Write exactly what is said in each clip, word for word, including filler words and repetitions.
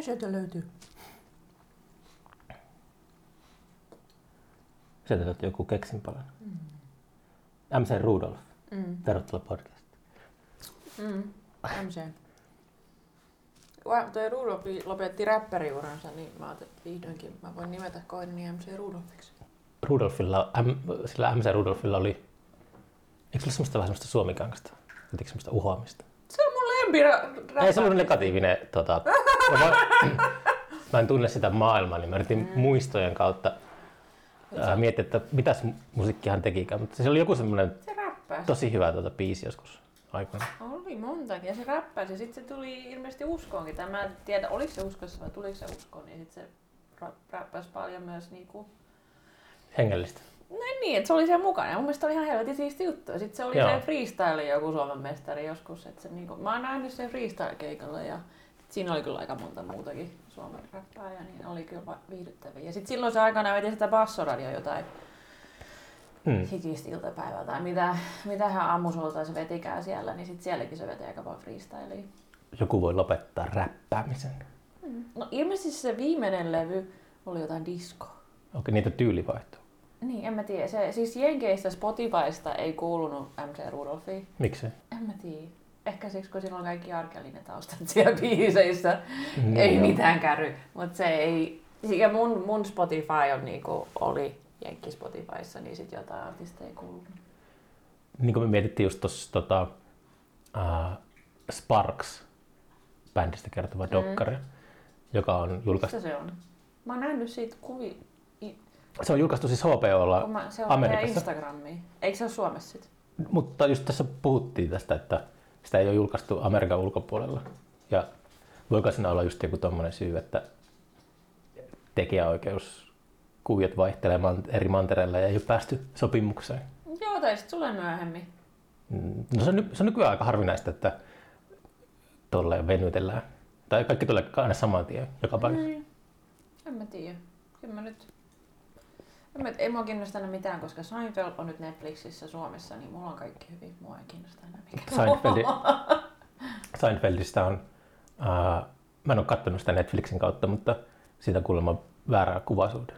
Ja sieltä löytyy. Sieltä löytyy joku keksinpalan. Mm. M C Rudolph. Mm. Tervetuloa podcastiin. Mm. M C. Tuo Rudolph lopetti räppäriuransa, niin mä ajattelin, että vihdoinkin mä voin nimetä koirani M C Rudolphiksi. Rudolphilla, M, sillä M C Rudolphilla oli, eikö se ole semmoista vähän semmoista suomikangasta? Jotenkin semmoista uhoamista? Se on mun lempirä... Ei, se on negatiivinen tota... Mä en tunne sitä maailmaa, niin mä yritin mm. muistojen kautta ää, miettiä, että mitäs musiikkihan tekikään, mutta se oli joku semmoinen se tosi hyvä tuota, biisi joskus aikana. Oli montakin ja se räppäsi ja sitten se tuli ilmeisesti uskoonkin, tai mä en tiedä oliko se uskossa vai tuliko se uskoon, niin sitten se räppäsi paljon myös niinku... Hengellistä. No niin, että se oli siellä mukana ja mun mielestä oli ihan helvetin siisti juttu. Sitten se oli Joo. se freestyle joku Suomen mestari joskus, että se niinku... Mä oon nähnyt sen freestyle-keikalla ja... Siinä oli kyllä aika monta muutakin suomen rappaa ja niin oli kyllä viihdyttäviä. Ja sitten silloin se aikana veti sitä Bassoradio jotain mm. hikistä iltapäivää tai mitä, mitähän aamusolta se vetikään siellä, niin sitten sielläkin se veti aika paljon freestyliä. Joku voi lopettaa räppäämisen. Mm. No ilmeisesti se viimeinen levy oli jotain diskoa. Okei, niitä tyyli vaihtuu. Niin, en mä tiedä. Se, siis Jenkeistä Spotifysta ei kuulunut M C Rudolphiin. Miksi? En mä tiedä. Ehkä siksi, kun siinä on kaikki arkelinen taustat siellä biiseissä, mm, ei joo. mitään käry, mutta se ei... Ja mun, mun Spotify on niinku, oli Jenkki Spotifyssa, niin sit jotain artista ei kuulunut. Niin kuin me mietittiin just tossa tota, äh, Sparks-bändistä kertova mm. dokkari, joka on julkaistu... Mistä se on? Mä oon nähnyt siitä kuvia... Se on julkaistu siis H B O:lla Amerikassa. Se on meidän Instagramiin. Eikö se ole Suomessa sit? Mutta just tässä puhuttiin tästä, että... Sitä ei ole julkaistu Amerikan ulkopuolella. Ja voiko siinä olla just joku tommoinen syy, että tekijäoikeuskuviot vaihtelee eri mantereilla ja ei ole päästy sopimukseen? Joo, tai sitten tulee myöhemmin. No se on, se on nykyään aika harvinaista, että tolleen venytellään. Tai kaikki tulee aina saman tien joka paikassa. Mm. En mä tiedä. Kyllä mä nyt... En mä, ei mua kiinnosta enää mitään, koska Seinfeld on nyt Netflixissä Suomessa, niin mulla on kaikki hyvin. Mua ei kiinnosta enää mikään. Seinfeldi, Seinfeldistä on... Äh, mä en oo kattonut sitä Netflixin kautta, mutta siitä on kuulemma väärää kuvaisuuden.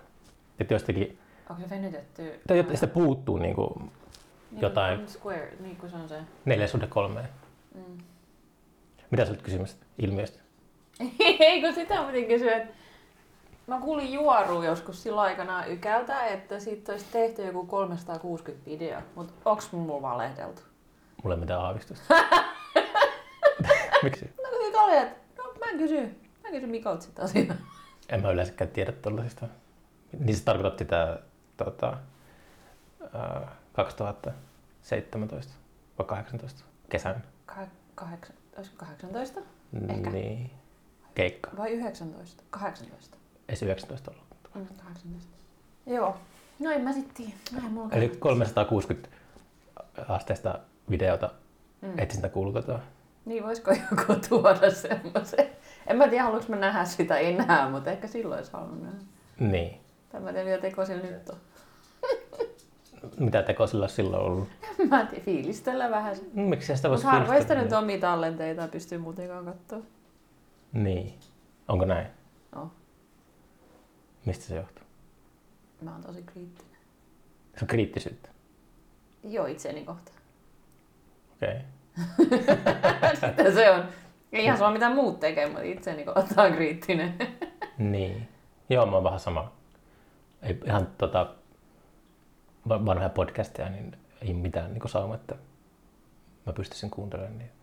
Että jostakin... Onko se venytetty? Sitä puuttuu niinku niin, jotain... Square, niin kuin se on se. Neljäsuhde kolmeen. Mm. Mitä sä olet kysymässä ilmiöstä? Ei, kun sitä muuten kysyä. Mä kuulin juoruun joskus silloin aikanaan Ykältä, että siitä olisi tehty joku kolmesataakuusikymmentä video, mutta onks mulla valehdeltu? Mulla ei mitään aavistusta. Miksi? No kun siitä oli, että no, mä en kysy, mä en kysy Mikolta sitä asiaa. En mä yleensäkään tiedä tollasista. Niin se tarkoitat sitä tota, äh, kaksituhattaseitsemäntoista vai kahdeksantoista kesän? Ka- kahdeksan, olisiko kahdeksantoista? Ehkä. Niin. Keikka. Vai yhdeksäntoista? kahdeksantoista. Ei se yhdeksäntoista ollut. kahdeksantoista. Joo. No en mä sit tiedä. Eli kolmesataakuusikymmentä asteista videota mm. etsintä kulkotoa. Niin, voisiko joku tuoda semmoisen? En mä tiedä, haluanko mä nähdä sitä enää, mutta ehkä silloin olisi halunnut nähdä. Niin. Tai mä tiedän, mitä teko sillä nyt on. Mitä teko sillä olisi silloin ollut? En mä tiedä, fiilistellä vähän. Miksi sitä voisi fiilistellä? Harvoista nyt omia tallenteita pystyy muutenkaan katsoa. Niin. Onko näin? No. Mistä se johtuu? Mä oon tosi kriittinen. Se on kriittisyyttä? Joo, itseäni kohtaan. Okei. Okay. Sitten se on. Ei ihan sama mitä muut tekee, mutta itseäni kohtaan kriittinen. Niin. Joo, mä oon vähän sama. Ei ihan tota, vanhoja podcasteja, niin ei mitään niin sauma, että mä pystyisin kuuntelemaan niitä.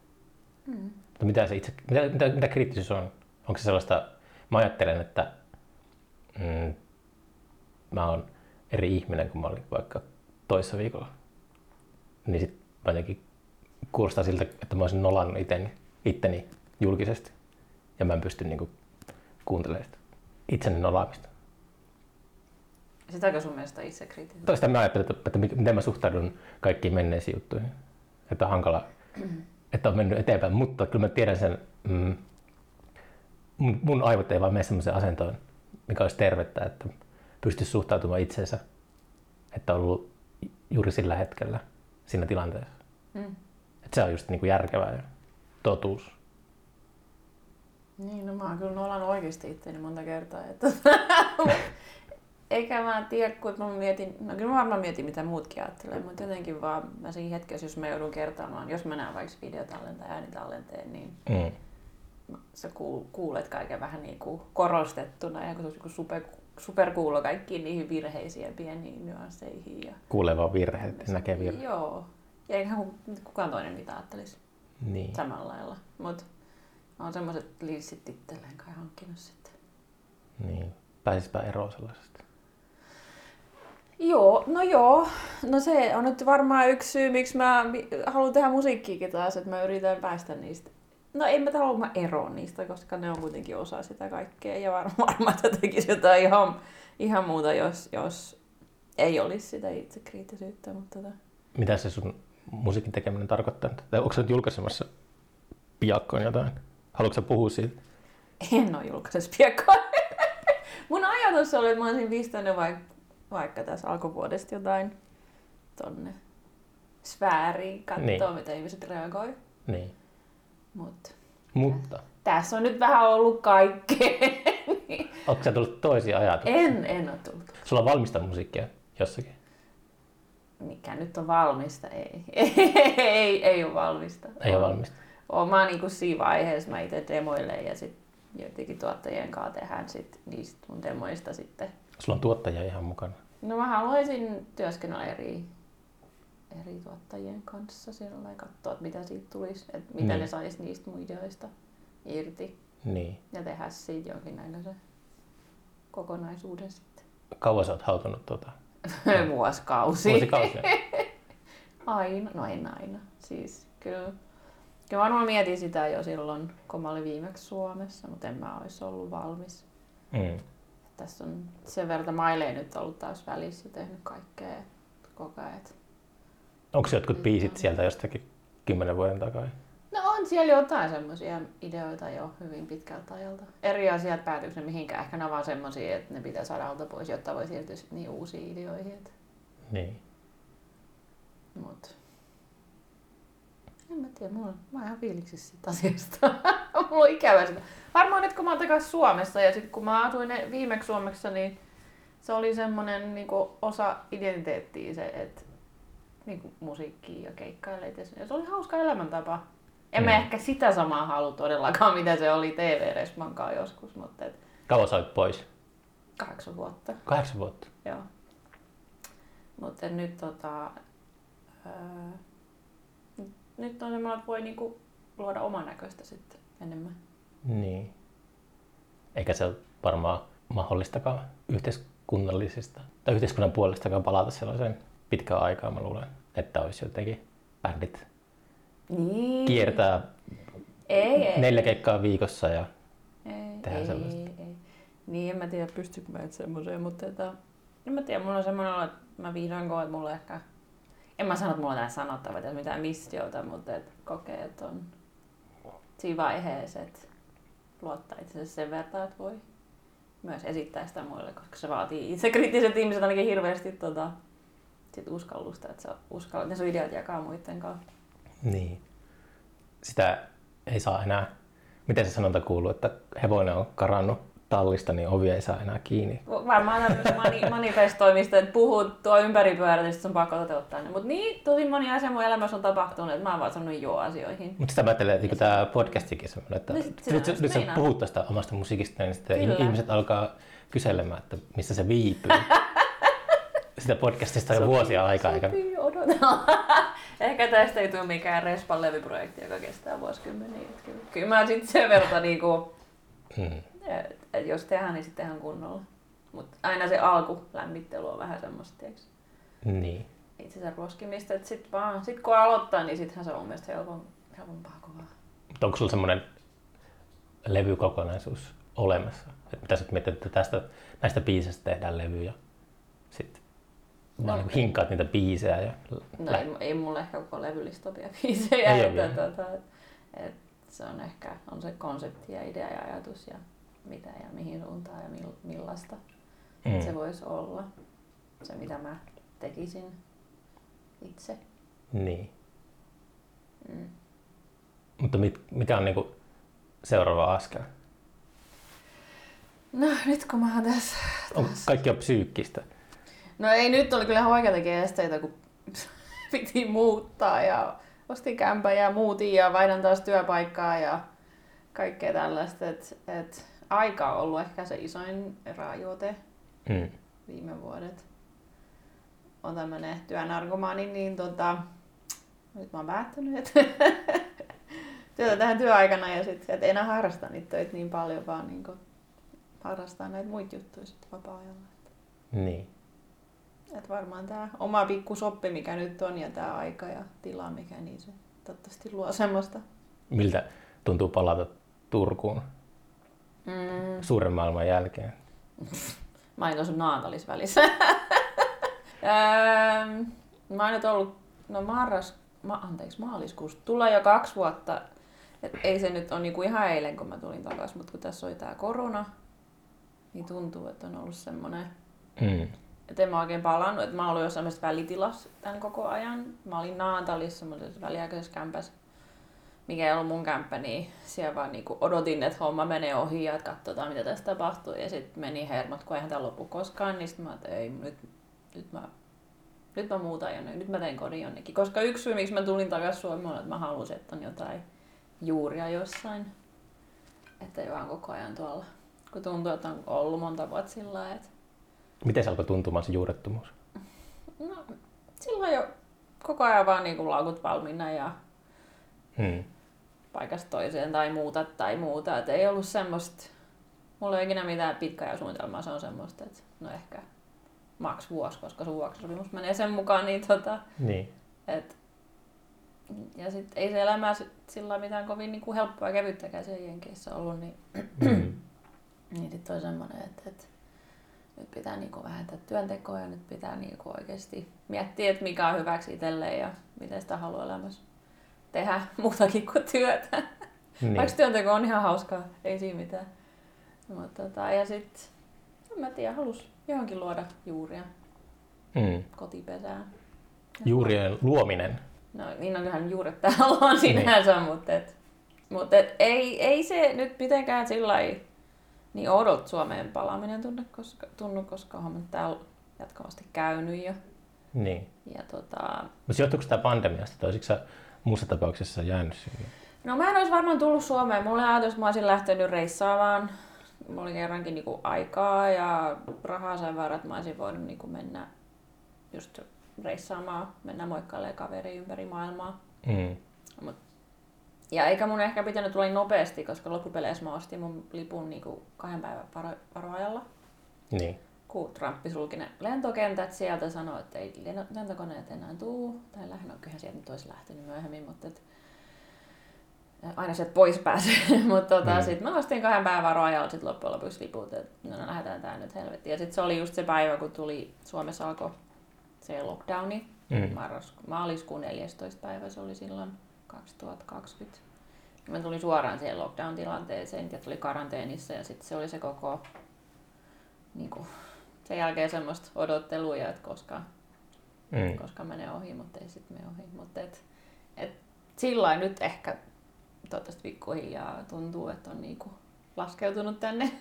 Mm. Mitä, se itse, mitä, mitä, mitä kriittisyys on? Onko se sellaista, mä ajattelen, että Mm. mä oon eri ihminen kuin mä olin vaikka toissa viikolla, niin sit mä jotenkin kuulostaa siltä, että mä olisin nolannut iteni, itteni julkisesti ja mä en pysty niinku kuuntelemaan sitä itseni nolaamista. Sitäkö sun mielestä itsekriittisyyttä? Toista mä ajattelen, että miten mä suhtaudun kaikkiin menneisiin juttuihin. Että on hankala, mm. että on mennyt eteenpäin, mutta kyllä mä tiedän sen, mm, mun aivot ei vaan mene semmoiseen asentoon, mikä olisi tervettä, että pystyisi suhtautumaan itseensä, että on ollut juuri sillä hetkellä siinä tilanteessa. Mm. Että se on just niin kuin järkevää ja totuus. Niin, no mä oon kyllä nolan oikeasti itseäni monta kertaa. Että... Eikä mä tiedä, kun mä mietin, no kyllä mä varmaan mietin mitä muutkin ajattelee, mutta jotenkin vaan mä siinä hetkessä, jos mä joudun kertaamaan, jos mä näen vaikka videotallenteen tai äänitallenteen, niin mm. sä kuulet kaiken vähän niin kuin korostettuna ja kun se on super, superkuulo kaikkiin niihin virheisiin ja pieniin nyansseihin. Ja... Kuulee vaan virheet, näkee virheet. Joo, ja eihän kukaan toinen niitä ajattelisi niin. Samalla lailla, mutta mä oon semmoiset linssit itselleen kai hankkinut sitten. Niin, pääsispä eroon sellaisesta. Joo, no joo. No se on nyt varmaan yksi syy, miksi mä haluan tehdä musiikkiakin taas, että mä yritän päästä niistä. No en mä halua mä eroon niistä, koska ne on kuitenkin osa sitä kaikkea ja varmaan varma, että tekisi jotain ihan, ihan muuta, jos, jos ei olisi sitä itsekriittisyyttä. Mutta... Mitä se sun musiikin tekeminen tarkoittaa? Tai onko sä nyt julkaisemassa piakkoon jotain? Haluatko sä puhua siitä? En ole julkaisessa piakkoon. Mun ajatus oli, että mä olisin pistänyt vaikka Vaikka tässä alkuvuodesta jotain tonne sfääriin katsoa, niin. Mitä ihmiset reagoi. Niin. Mut. Mutta. Tässä on nyt vähän ollut kaikkea. Niin. Oletko sä tullut toisia ajatuksia? En, en ole tullut. Sulla on valmista musiikkia jossakin? Mikä nyt on valmista? Ei. ei, ei ole valmista. Ei ole valmista. Oon, mä oon niinku siinä vaiheessa, mä itse demoilen ja sit jotenkin tuottajien kanssa tehdään sit niistä mun demoista sitten. Sulla on tuottajia ihan mukana? No mä haluaisin työskennellä eri, eri tuottajien kanssa sillä ja katsoa, että mitä siitä tulisi, että mitä niin. Ne sais niistä mun ideoista irti niin. Ja tehdä siitä jonkinnäköisen kokonaisuuden sitten. Kauan sä oot hautunut tuota? Vuosikausia. Vuosikausia? Aina, no en aina. Siis kyllä, kyllä varmaan mietin sitä jo silloin, kun mä olin viimeksi Suomessa, mutta en mä ois ollut valmis. Mm. Tässä on sen verran mailee nyt ollut taas välissä ja tehnyt kaikkea koko ajan. Onko jotkut biisit sieltä jostakin kymmenen vuoden takaa? No on siellä jotain semmoisia ideoita jo hyvin pitkältä ajalta. Eri asiat päätyykö ne mihinkään. Ehkä ne on vaan semmoisia, että ne pitää saada alta pois, jotta voi siirtyä sitten niin uusiin ideoihin. Niin. Mut. En mä tiedä, mulla on, mä oon ihan fiiliksissä siitä asiasta. Mulla on ikävä sitä. Varmaan nyt kun mä oon takaisin Suomessa ja sitten kun mä asuin viimeksi Suomessa, niin se oli semmonen niinku osa identiteettiä se, että niinku musiikkia ja keikkailee. Ja se oli hauska elämäntapa. En mä mm. ehkä sitä samaa halua todellakaan, mitä se oli T V-resmankaan joskus. Mutta et... Kauan sä olit pois? Kahdeksan vuotta. Kahdeksan vuotta? Joo. Mutta nyt tota... Öö... Nyt on semmoinen, että voi niinku luoda oman näköistä sitten enemmän. Niin. Eikä se ole varmaan mahdollistakaan yhteiskunnallisista tai yhteiskunnan puolestakaan palata sellaiseen pitkään aikaan, mä luulen, että olisi jotenkin bändit niin. Kiertää ei, ei, neljä keikkaa viikossa ja ei, tehdä ei, sellaista. Ei, ei. Niin, en mä tiedä pystykö mä et semmoiseen, mutta että... en mä tiedä, mulla on semmoinen olo, että mä vihdoin koen, että mulla ehkä en mä sano, että mulla on mitään sanottavaa tai mitään missiota, mutta et kokee, että on siinä vaiheessa, että luottaa itsensä sen verran, että voi myös esittää sitä muille, koska se vaatii itsekriittiset ihmiset ainakin hirveästi tota, sit uskallusta, että sä uskallat ne sun ideat jakaa muiden kanssa. Niin. Sitä ei saa enää, miten se sanonta kuuluu, että hevonen on karannut tallista, niin ovi ei saa enää kiinni. Varmaan mani- manifestoimista, että puhut tuo ympäripyörät ja sit sun pakko toteuttaa ne. Mut niin, tosi moni asia mun elämässä on tapahtunut, että mä oon vaan sanonut joo asioihin. Mut sitä mä ajattelen, että se... tää podcastikin semmoinen, että no sit nyt, nyt sä puhut tästä omasta musiikista, niin sitten kyllä. Ihmiset alkaa kyselemään, että missä se viipyy. Sitä podcastista on jo vuosia aikaa. Sopii, odotellaan. Ehkä tästä ei tule mikään Respan levyprojekti, joka kestää vuosikymmeniä. Kyllä mä sit sen verran niinku... Mm. Et jos tehdään, niin sitten tehdään kunnolla. Mutta aina se alkulämmittely on vähän semmoista, eikö? Niin. Itsensä ruoskimista, että sit vaan, sit kun aloittaa, niin sittenhän se on mun mielestä helpompaa kovaa. Mutta onko sulla semmoinen levykokonaisuus olemassa? Että mitä sä mietit, että tästä, näistä biiseistä tehdään levy ja sit no. Niin hinkkaat niitä biisejä? Ja... No ei, ei mulla ehkä koko levylistä vielä biisejä. Ei että, tuota, et se on ehkä on se konsepti ja idea ja ajatus. Ja... mitä ja mihin suuntaan ja millaista mm. se voisi olla, se mitä mä tekisin itse. Niin. Mm. Mutta mit, mikä on niinku seuraava askel? No nyt kun mä oon tässä... On kaikkea psyykkistä. No ei, nyt oli kyllä ihan oikeatakin esteitä, kun piti muuttaa ja ostin kämpän ja muutin ja vaihdan taas työpaikkaa ja kaikkea tällaista. Et, et aika on ollut ehkä se isoin rajoite mm. viime vuodet. Olen tämmönen työnarkomaani, niin tota, nyt mä oon päättänyt, että työtä tähän työaikana ja sitten et enää harrasta niitä töitä niin paljon, vaan niinku harrastaa näitä muita juttuja sitten vapaa-ajalla. Niin. Et varmaan tämä oma pikku soppi, mikä nyt on, ja tämä aika ja tila, mikä niin se toivottavasti luo semmoista. Miltä tuntuu palata Turkuun mm. suuren maailman jälkeen? Mä olin sun naantalis välissä. öö, mä oon nyt ollut no marras, ma, anteeksi, maaliskuussa. Tulee jo kaksi vuotta. Et ei se nyt ole niinku ihan eilen, kun mä tulin takaisin, mutta kun tässä oli tää korona, niin tuntuu, että on ollut semmoinen... Mm. Että en mä oikein palannut, että mä olin jo semmoisessa välitilassa tämän koko ajan. Mä olin Naantalissa semmoisessa väliaikaisessa kämpässä, mikä ei ollut mun kämppä, niin siellä vaan niinku odotin, että homma menee ohi ja katsotaan mitä tässä tapahtuu. Ja sitten meni hermot, kun eihän tää lopu koskaan, niin sitten mä ajattelin, ei nyt, nyt, mä, nyt mä muutan jonne, nyt mä teen kodin jonnekin. Koska yksi syy, miksi mä tulin takaisin Suomeen, on, että mä halusin, että on jotain juuria jossain. Että ei vaan koko ajan tuolla, kun tuntuu, että on ollut monta vuotta sillä lailla, että... Miten se alkoi tuntumaan se juurettomuus? No, silloin jo koko ajan vaan niinku laukut valmiina ja hmm. paikasta toiseen tai muuta tai muuta. Et ei ollut semmoista, mulla ei ole ikinä mitään pitkäajan suunnitelmaa, se on semmoista, että no ehkä maks vuosi, koska sun vuokrasopimus menee sen mukaan. Niin tota, niin. Et, ja sit ei se elämä sillä mitään kovin niinku helppoa ja kevyttäkään siellä Jenkeissä ollut, niin, hmm. niin sit toi semmonen, että... Et, nyt pitää niinku vähentää työntekoa ja nyt pitää niinku oikeasti miettiä, että mikä on hyväksi itselleen ja miten sitä haluaa elämässä tehdä muutakin kuin työtä. Niin. Vaikka työnteko on ihan hauskaa, ei siinä mitään. Mutta tota, ja sitten, en mä tiedä, halus johonkin luoda juuria mm. kotipesään. Juurien luominen. No niin, on kyllähän juuret täällä on sinänsä, niin. mutta et, mut et, ei, ei se nyt mitenkään sillai... Niin odot Suomeen palaaminen tunnu, koska, tunnu, koska olen täällä jatkuvasti käynyt jo. Niin. Ja tota... Mutta johtuuko tämä pandemiasta? Olisitko sä muussa tapauksessa jäänyt sinne? No mä en olisi varmaan tullut Suomeen. Mulla oli ajatus, mä olisin lähtenyt reissaamaan. Mulla oli kerrankin niinku aikaa ja rahaa sen verran, että mä olisin voinut niinku mennä just reissaamaan, mennä moikkailemaan kaveria ympäri maailmaa. Mm. Mut... Ja eikä mun ehkä pitänyt tulla niin nopeasti, koska loppupeleissä mä ostin mun lipun niinku kahden päivän varo- varoajalla. Niin. Kun Trump sulki ne lentokentät sieltä, sanoi, että ei lentokoneet enää tuu. Tai lähinnä on kyllähän sieltä nyt olisi lähtenyt myöhemmin, mutta et... aina sieltä pois pääsee. mutta tota, mm. sit mä ostin kahden päivän varoajalla sit loppujen lopuksi liput, että no, no lähdetään tää nyt helvettiin. Ja sit se oli just se päivä, kun tuli Suomessa alkoi se lockdowni. Mm. Marras, maaliskuun neljästoista päivä se oli silloin. kaksituhattakaksikymmentä. Mä tulin suoraan siihen lockdown-tilanteeseen ja tuli karanteenissa ja sitten se oli se koko niinku, sen jälkeen semmoista odotteluja, että koska, mm. koska menee ohi, mutta ei sitten mene ohi. Mutta et, et sillä nyt ehkä toivottavasti pikkuhiljaa tuntuu, että on niinku laskeutunut tänne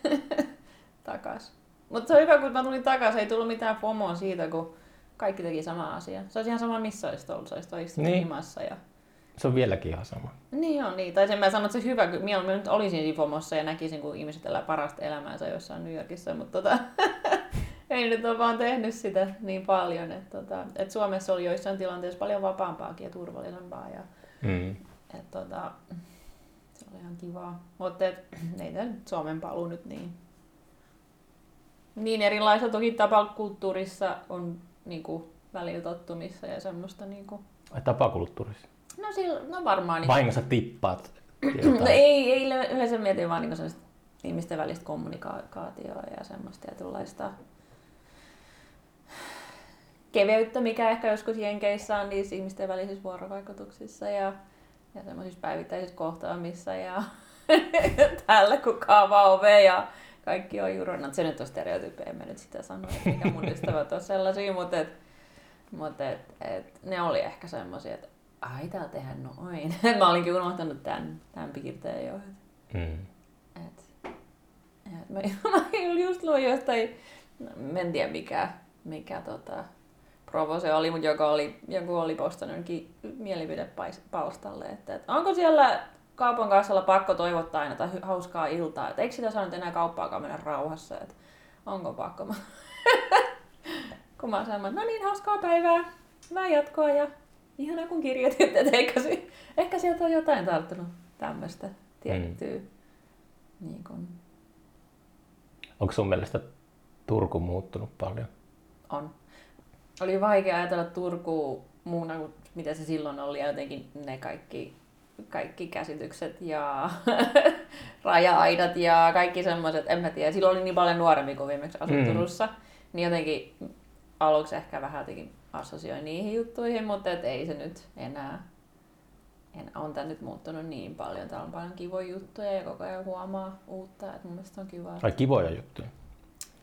takas. Mutta se on hyvä, kun mä tulin takas, ei tullut mitään FOMOa siitä, kun kaikki teki sama asia. Se olisi ihan sama, missä olisit ollut, sä olisit oikeasti himassa ja... Se on vieläkin ihan sama. Niin on, niin. Tai sen mä sanon, että se hyvä, kun mieluummin nyt olisin FOMOssa ja näkisin, kun ihmiset elää parasta elämäänsä jossain New Yorkissa, mutta tota, ei nyt ole vaan tehnyt sitä niin paljon. Että tota, et Suomessa oli joissain tilanteissa paljon vapaampaakin ja turvallisempaa. Ja, mm. et tota, se oli ihan kivaa. Mutta ei tämä Suomen paluu nyt niin. Niin erilaisia toki tapakulttuurissa on niinku, välillä tottumissa ja semmoista. Niinku... Ai tapakulttuurissa? No, sillä, no varmaan... Vahingossa tippaat jotain. No ei, ei yleensä mietin vaan niin ihmisten välistä kommunikaatioa ja semmoista tietynlaista keveyttä, mikä ehkä joskus Jenkeissä on niissä ihmisten välisissä vuorovaikutuksissa ja, ja semmoisissa päivittäisissä kohtaamissa ja täällä kukaan avaa ovea ja kaikki on juronnat. Se nyt on stereotypia, en mä nyt sitä sano, että mikä mun ystävät on sellaisia, mutta, et, mutta et, et, ne oli ehkä semmoisia, että ai, täällä tehdään noin. Mä olinkin unohtanut tämän, tämän piirteen jo. Mm. Et, et, Mä, mä just luin jostain, mä en tiedä mikä, mikä tota, provo se oli, mutta joku oli, joku oli postannut mielipidepalstalle, että, että onko siellä kaupan kassalla pakko toivottaa aina tai hauskaa iltaa, että eikö sitä saa nyt enää kauppaakaan mennä rauhassa, että onko pakko. Kun mä sanoin, no niin, hauskaa päivää, mä jatkoa ja ihanaa kun kirjoitit, että ehkä, ehkä sieltä on jotain tarttunut tämmöistä tiettyä. Mm. Niin kun... Onko sun mielestä Turku muuttunut paljon? On. Oli vaikea ajatella Turkua muuna kuin mitä se silloin oli ja jotenkin ne kaikki, kaikki käsitykset ja raja-aidat ja kaikki semmoiset, en mä tiedä. Silloin oli niin paljon nuorempi kuin viimeksi asui mm. Turussa, niin jotenkin aluksi ehkä vähän jotenkin assosioi niihin juttuihin, mutta et ei se nyt enää, en, on tää nyt muuttunut niin paljon. Täällä on paljon kivoja juttuja ja koko ajan huomaa uutta, että mun mielestä on kivaa. Ai kivoja juttuja.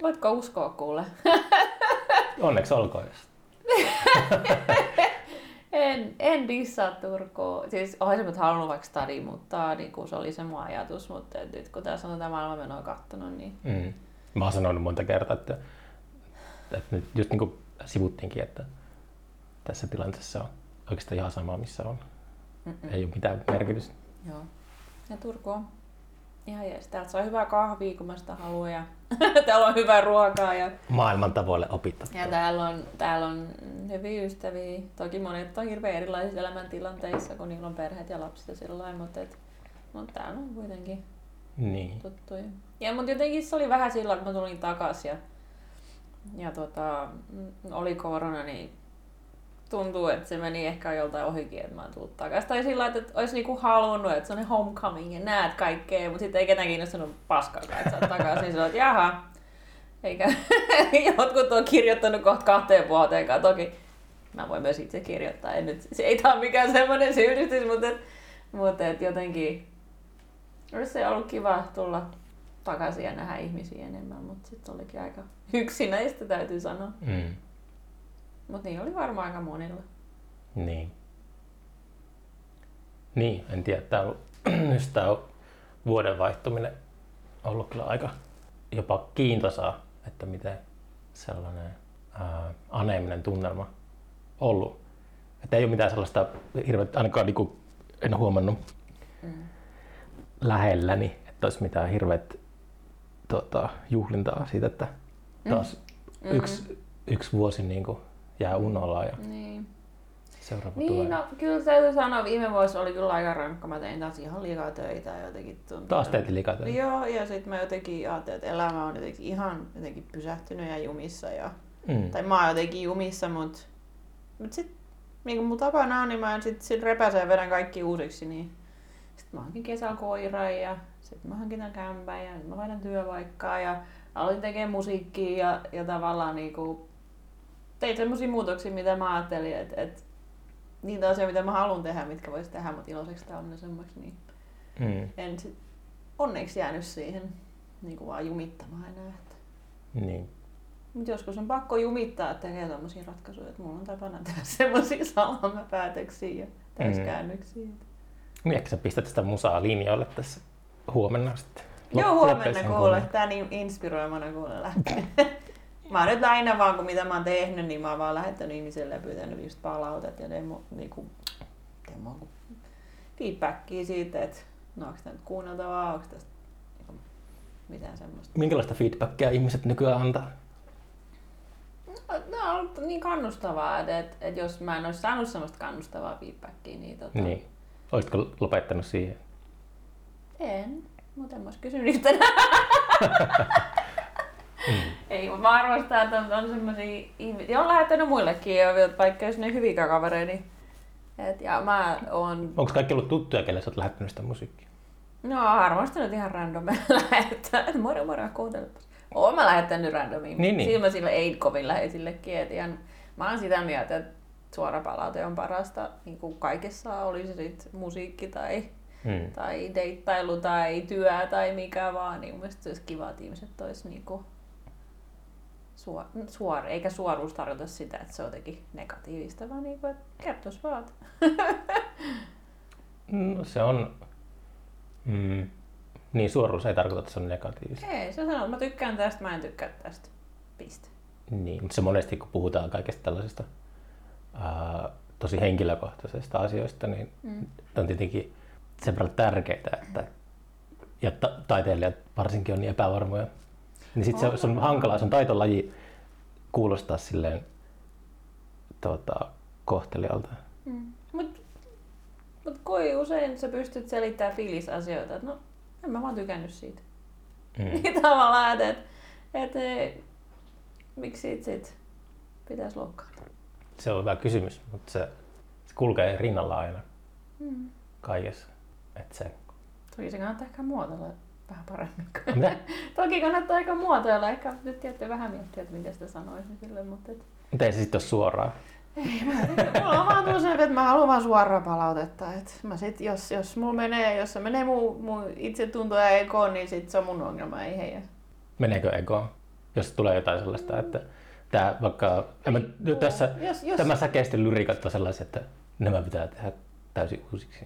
Voitko uskoa kuule? Onneksi olkoon. en, en dissaa Turkua. Siis oon semmoinen halunnut vaikka stadi muuttaa, niin kun se oli se mun ajatus, mutta nyt kun tässä on tätä maailmanmenoa kattonut, niin... Mm. Mä oon sanonut monta kertaa, että, että nyt just niin kuin sivuttiinkin, että tässä tilanteessa on oikeastaan ihan sama, missä on. Mm-mm. Ei ole mitään merkitystä. Joo. Ja Turku on ihan jees. Täältä saa hyvää kahvia, kun mä sitä haluan. Ja... täällä on hyvää ruokaa. Ja... maailman tavoille opittaa. Ja täällä on, täällä on hyviä ystäviä. Toki monet on hirveän erilaisissa elämäntilanteissa, kun niillä on perheet ja lapset ja sillä lailla. Mutta et... no, täällä on kuitenkin niin tuttuja. Ja, mutta jotenkin se oli vähän sillä, kun mä tulin takaisin. Ja... ja tota, oli korona, niin tuntuu, että se meni ehkä joltain ohikin, että mä oon tullut takaisin. Tai sillä lailla, että olisi niinku halunnut, että se on homecoming ja näet kaikkea, mutta sitten ei ketään kiinnostanut paskaakaan, että sä oot takaisin. Niin sillä että jaha, eikä jotkut on kirjoittanut kohta kahteen vuoteenkaan. Toki mä voin myös itse kirjoittaa, en nyt, se ei tää ole mikään semmoinen syydistys, mutta, et, mutta et jotenkin olisi se ollut kiva tulla takaisin ja nähdä ihmisiä enemmän, mutta sitten olikin aika yksinäistä, täytyy sanoa. Mm. Mutta niin oli varmaan aika monilla. Niin. Niin, en tiedä, tää on, tää on vuoden vaihtuminen ollut kyllä aika jopa kiintoisaa, että miten sellainen ää, aneeminen tunnelma ollut. Että ei ole mitään sellaista hirveätä, ainakaan niin kuin en huomannut mm. lähelläni, että olisi mitään hirveät tota, juhlintaa siitä, että taas mm. yksi, yksi vuosi niin kuin jää unolla ja niin. Seuraava niin, tulee. No, kyllä täytyy sanoa, viime vuosi oli kyllä aika rankka. Mä tein taas ihan liikaa töitä ja jotenkin tuntuu. Taas teit liikaa töitä? Joo, ja sitten mä jotenkin ajattelin, että elämä on jotenkin ihan jotenkin pysähtynyt ja jumissa. Ja, mm. tai mä oon jotenkin jumissa, mutta mut sitten niin kuin mun tapana on, niin mä sitten sit repäsen ja vedän kaikki uusiksi. Niin. Sitten mä hankin kesällä koiran ja sitten mä hankin tämän kämpän ja sitten mä vaihdan työpaikkaa ja aloin tekemään musiikkia ja, ja tavallaan niinku tein semmosia muutoksia, mitä mä ajattelin, että et, niitä asioita, mitä mä haluan tehdä, mitkä vois tehdä mut iloiseksi tai onnellisemmaksi, niin mm. en sit onneksi jäänyt siihen niinku vaan jumittamaan enää. Että. Niin. Mut joskus on pakko jumittaa, että tekee tommosia ratkaisuja, että mulla on tapana tehdä semmosia salamapäätöksiä ja täyskäännöksiä. Mm. Niin, ehkä sä pistät sitä musaa linjoille tässä huomenna sitten? Lop- Joo, huomenna kuule. Tää niin inspiroimana kuule lähtee. Mä oon nyt aina vaan, kun mitä mä oon tehnyt, niin mä oon vaan lähettänyt ihmiselle ja pyytänyt just palautet ja demo, niinku, demo, feedbackia siitä, että no onks tää nyt kuunneltavaa, onks tästä niinku, mitään semmoista. Minkälaista feedbackia ihmiset nykyään antaa? No, tää on ollut niin kannustavaa, että et, et jos mä en ois saanut semmoista kannustavaa feedbackia, niin tota... Niin. Olisitko lopettanut siihen? En, mutta en mä ois kysynyt tänään. Mm. Ei, mä arvostan, että on, on semmosia ihmisiä, on lähettänyt muillekin, vaikka jos ne hyviä kavereita, niin... Et, ja mä oon... Onko kaikki ollut tuttuja, kelle sä oot lähettänyt sitä musiikkia? No, arvostanut ihan randomia lähettää. Moro moro, kuuntelepas. Oon mä lähettänyt randomiin, niin, niin. Silmä sille ei kovin läheisillekin. Et ihan, mä oon sitä mieltä, että suora palaute on parasta, niin kuin kaikessa oli se sit musiikki tai... Hmm. Tai deittailu tai työ tai mikä vaan, niin mun mielestä se olisi kiva, että ihmiset olisi niinku suor, suor, eikä suoruus tarkoita sitä, että se on jotenkin negatiivista, vaan niinku, että kertois vaan. No se on, mm, Niin, suoruus ei tarkoita, että se on negatiivista. Ei, se sanoo, että mä tykkään tästä, mä en tykkää tästä. Piste. Niin, mutta se monesti kun puhutaan kaikesta tällaisesta ää, tosi henkilökohtaisesta asioista, niin mm. on tietenkin sen verran tärkeää, että ja ta- taiteilijat varsinkin on niin epävarmoja. Niin sit on. Se on hankalaa, se on taitolaji kuulostaa silleen tota, kohtelialta. Mm. Mut, mut kui usein sä pystyt selittämään fiilisasioita, että no en mä vaan tykännyt siitä. Mm. Niin tavallaan, että et, et, miksi siitä sit pitäisi loukkaata? Se on hyvä kysymys, mutta se, se kulkee rinnalla aina mm. kaikessa. Et se. Toki se kannattaa ehkä muotoilla vähän paremmin. Toki kannattaa aika muotoilla. Ehkä nyt tietysti vähän miettiä, että miten sitä sanoisi. Mutta et... ei se sitten ole suoraan. Ei, mulla on vaan tullut että mä haluan vaan suoraan palautetta. Et mä sit, jos, jos mulla menee, jos se menee mun, mun itsetunto ja ekoon, niin sit se on mun ongelma, ei heidän. Meneekö ekoon? Jos tulee jotain sellaista, mm. että tää vaikka... Mä, ei, tässä, jos, jos... Tämä säkeisten lyrikat on sellaisia, että nämä pitää tehdä täysin uusiksi.